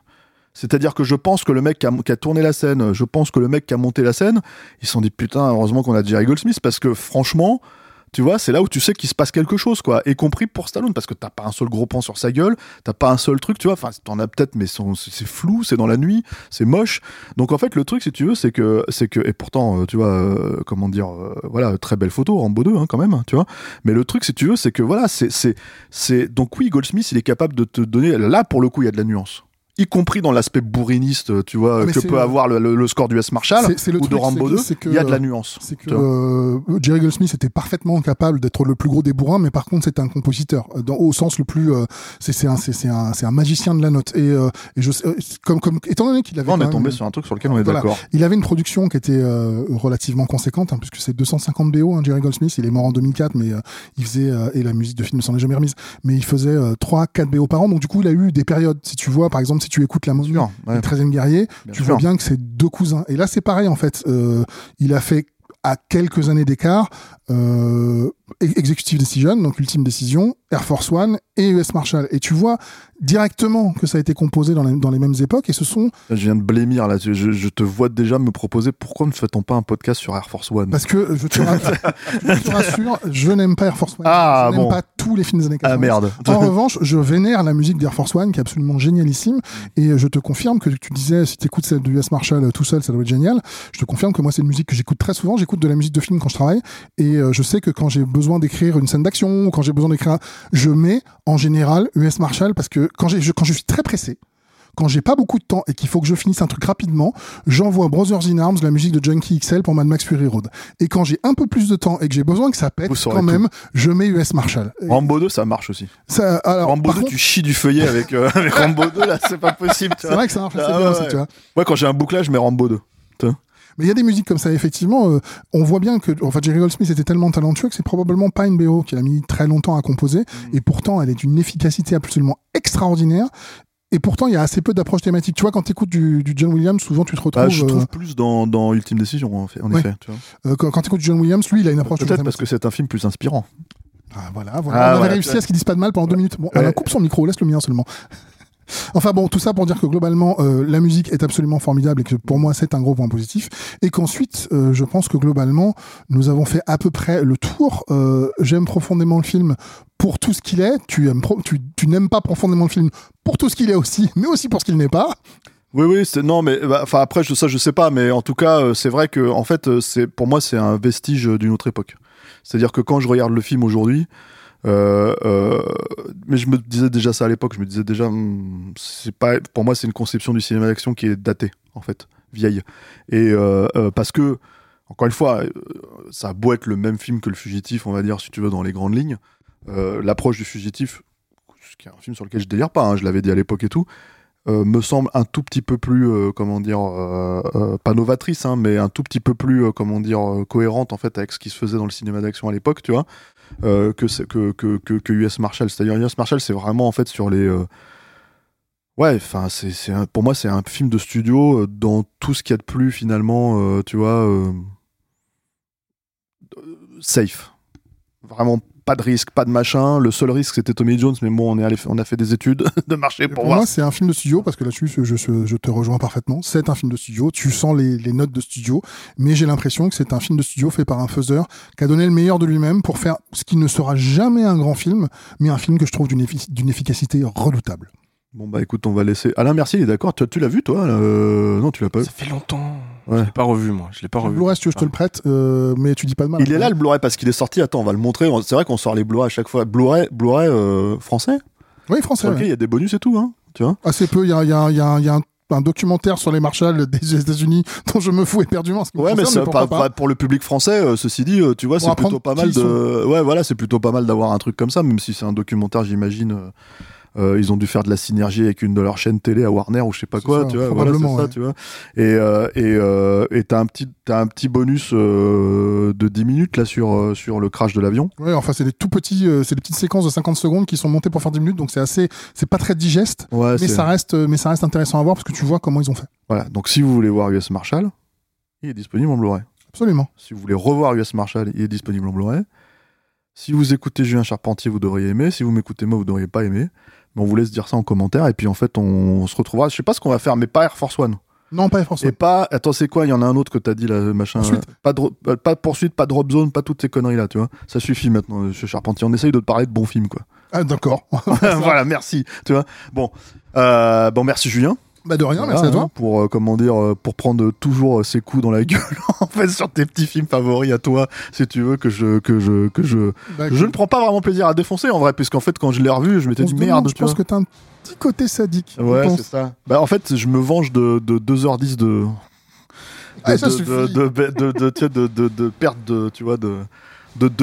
C'est-à-dire que je pense que le mec qui a tourné la scène, je pense que le mec qui a monté la scène, ils se sont dit putain, heureusement qu'on a Jerry Goldsmith, parce que franchement, tu vois, c'est là où tu sais qu'il se passe quelque chose, quoi. Y compris pour Stallone, parce que t'as pas un seul gros pan sur sa gueule, t'as pas un seul truc, tu vois. Enfin, t'en as peut-être, mais c'est flou, c'est dans la nuit, c'est moche. Donc en fait, le truc, si tu veux, c'est que et pourtant, tu vois, voilà, très belle photo, Rambo 2, hein, quand même, tu vois. Mais le truc, si tu veux, c'est que voilà, donc oui, Goldsmith, il est capable de te donner. Là, pour le coup, il y a de la nuance. Y compris dans l'aspect bourriniste, tu vois, mais que peut avoir le score du U.S. Marshals ou de Rambo 2, il y a de la nuance. C'est que Jerry Goldsmith était parfaitement capable d'être le plus gros des bourrins, mais par contre c'était un compositeur, au sens le plus, c'est un magicien de la note. Et je comme étant donné qu'il avait, on est tombé sur un truc sur lequel on est d'accord. Il avait une production qui était relativement conséquente, hein, puisque c'est 250 BO. Hein, Jerry Goldsmith, il est mort en 2004, mais il faisait et la musique de film ne s'en est jamais remise, mais il faisait 3-4 BO par an. Donc du coup, il a eu des périodes. Si tu vois, par exemple. Si tu écoutes la musique du 13e guerrier, vois bien que c'est deux cousins. Et là, c'est pareil, en fait. Il a fait, à quelques années d'écart, Executive Decision, donc Ultime Décision, Air Force One et U.S. Marshals. Et tu vois directement que ça a été composé dans les mêmes époques. Et ce sont... Je viens de blémir, là. Je te vois déjà me proposer pourquoi ne fait-on pas un podcast sur Air Force One ? Parce que, je te rassure, je n'aime pas Air Force One. Ah, je n'aime pas tous les films des années 80. Ah, merde. En revanche, je vénère la musique d'Air Force One, qui est absolument génialissime. Et je te confirme que tu disais, si t'écoutes celle de U.S. Marshals tout seul, ça doit être génial. Je te confirme que moi, c'est une musique que j'écoute très souvent. J'écoute de la musique de film quand je travaille. Et je sais que quand j'ai besoin d'écrire une scène d'action, ou quand j'ai besoin d'écrire je mets en général U.S. Marshals, parce que quand je suis très pressé, Quand j'ai pas beaucoup de temps et qu'il faut que je finisse un truc rapidement, j'envoie Brothers in Arms, la musique de Junkie XL pour Mad Max Fury Road. Et quand j'ai un peu plus de temps et que j'ai besoin que ça pète, quand même, je mets US Marshal. Et... Rambo 2, ça marche aussi. Ça, alors, Rambo 2, contre... tu chies du feuillet avec Rambo 2, là, c'est pas possible. C'est vrai que ça marche assez bien aussi, tu vois. Moi, quand j'ai un bouclage, je mets Rambo 2. Mais il y a des musiques comme ça, effectivement. On voit bien que en fait, Jerry Goldsmith était tellement talentueux que c'est probablement pas une BO qu'il a mis très longtemps à composer. Et pourtant, elle est d'une efficacité absolument extraordinaire. Et pourtant, il y a assez peu d'approches thématiques. Tu vois, quand t'écoutes du John Williams, souvent tu te retrouves... Ah, je trouve plus dans Ultime Décision, en effet. Tu vois. Quand t'écoutes John Williams, lui, il a une approche... Peut-être parce que c'est un film plus inspirant. Ah, voilà. On avait réussi à ce qu'il dise pas de mal pendant 2 minutes. Bon, alors coupe son micro, laisse le mien seulement. Enfin bon, tout ça pour dire que globalement la musique est absolument formidable et que pour moi c'est un gros point positif, et qu'ensuite je pense que globalement nous avons fait à peu près le tour. J'aime profondément le film pour tout ce qu'il est. Tu n'aimes pas profondément le film pour tout ce qu'il est aussi, mais aussi pour ce qu'il n'est pas. Oui, c'est non, mais enfin après ça je sais pas, mais en tout cas c'est vrai que en fait c'est pour moi c'est un vestige d'une autre époque. C'est-à-dire que quand je regarde le film aujourd'hui, mais je me disais déjà ça à l'époque, c'est pas, pour moi c'est une conception du cinéma d'action qui est datée en fait, vieille, et parce que encore une fois ça a beau être le même film que Le Fugitif, on va dire, si tu veux, dans les grandes lignes, l'approche du Fugitif, qui est un film sur lequel je délire pas, je l'avais dit à l'époque et tout, me semble un tout petit peu plus pas novatrice, mais un tout petit peu plus cohérente en fait avec ce qui se faisait dans le cinéma d'action à l'époque, tu vois, que US Marshal. C'est-à-dire US Marshal, c'est vraiment en fait sur les pour moi c'est un film de studio dans tout ce qu'il y a de plus finalement safe, vraiment pas de risque, pas de machin. Le seul risque c'était Tommy Jones, mais bon, on a fait des études de marché pour voir. Moi c'est un film de studio, parce que là-dessus je te rejoins parfaitement, c'est un film de studio, tu sens les notes de studio, mais j'ai l'impression que c'est un film de studio fait par un faiseur qui a donné le meilleur de lui-même pour faire ce qui ne sera jamais un grand film, mais un film que je trouve d'une efficacité redoutable. Bon bah écoute, on va laisser Alain Mercier, il est d'accord. Tu l'as vu toi Non, tu l'as pas vu. Ça fait longtemps. Ouais. Je l'ai pas revu. Le Blu-ray, si tu veux, je te le prête, mais tu dis pas de mal. Il est là le Blu-ray, parce qu'il est sorti. Attends, on va le montrer. C'est vrai qu'on sort les Blu-ray à chaque fois. Blu-ray français. Oui, français. Ok, il y a des bonus et tout, tu vois. Assez peu. Il y a un documentaire sur les Marshals des États-Unis dont je me fous éperdument. Ouais, mais c'est pas pour le public français. Ceci dit, tu vois, c'est plutôt pas mal de. Ouais, voilà, c'est plutôt pas mal d'avoir un truc comme ça, même si c'est un documentaire, j'imagine. Ils ont dû faire de la synergie avec une de leurs chaînes télé à Warner ou je sais pas quoi, tu vois. Voilà, c'est ça, tu vois. Et t'as un petit bonus de 10 minutes là sur le crash de l'avion. Ouais, enfin c'est des tout petits, c'est des petites séquences de 50 secondes qui sont montées pour faire 10 minutes, donc c'est pas très digeste, ouais, mais ça reste intéressant à voir parce que tu vois comment ils ont fait. Voilà, donc si vous voulez voir US Marshal, il est disponible en Blu-ray. Absolument. Si vous voulez revoir US Marshal, il est disponible en Blu-ray. Si vous écoutez Julien Charpentier, vous devriez aimer. Si vous m'écoutez moi, vous devriez pas aimer. Mais on vous laisse dire ça en commentaire. Et puis en fait, on se retrouvera. Je sais pas ce qu'on va faire, mais pas Air Force One. Non, pas Air Force One. Et pas. Attends, c'est quoi ? Il y en a un autre que t'as dit là, machin. Pas poursuite, pas Drop Zone, pas toutes ces conneries là, tu vois. Ça suffit maintenant, monsieur Charpentier. On essaye de te parler de bons films, quoi. Ah d'accord. Voilà, merci. Tu vois. Bon, merci Julien. Bah de rien, merci à toi. Pour pour prendre toujours ses coups dans la gueule en fait sur tes petits films favoris à toi, si tu veux, je ne prends pas vraiment plaisir à défoncer en vrai, puisqu'en fait quand je l'ai revu, je m'étais dit merde. Je pense que t'as un petit côté sadique. Ouais, c'est ça. Bah en fait, je me venge de 2h10 de perte de, tu vois, de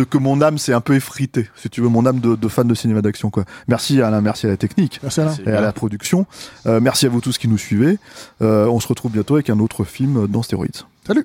que mon âme s'est un peu effritée, si tu veux, mon âme de fan de cinéma d'action, quoi. Merci Alain, merci à la technique, merci Alain, et à la production, merci à vous tous qui nous suivez, on se retrouve bientôt avec un autre film dans Stéroïdes. Salut.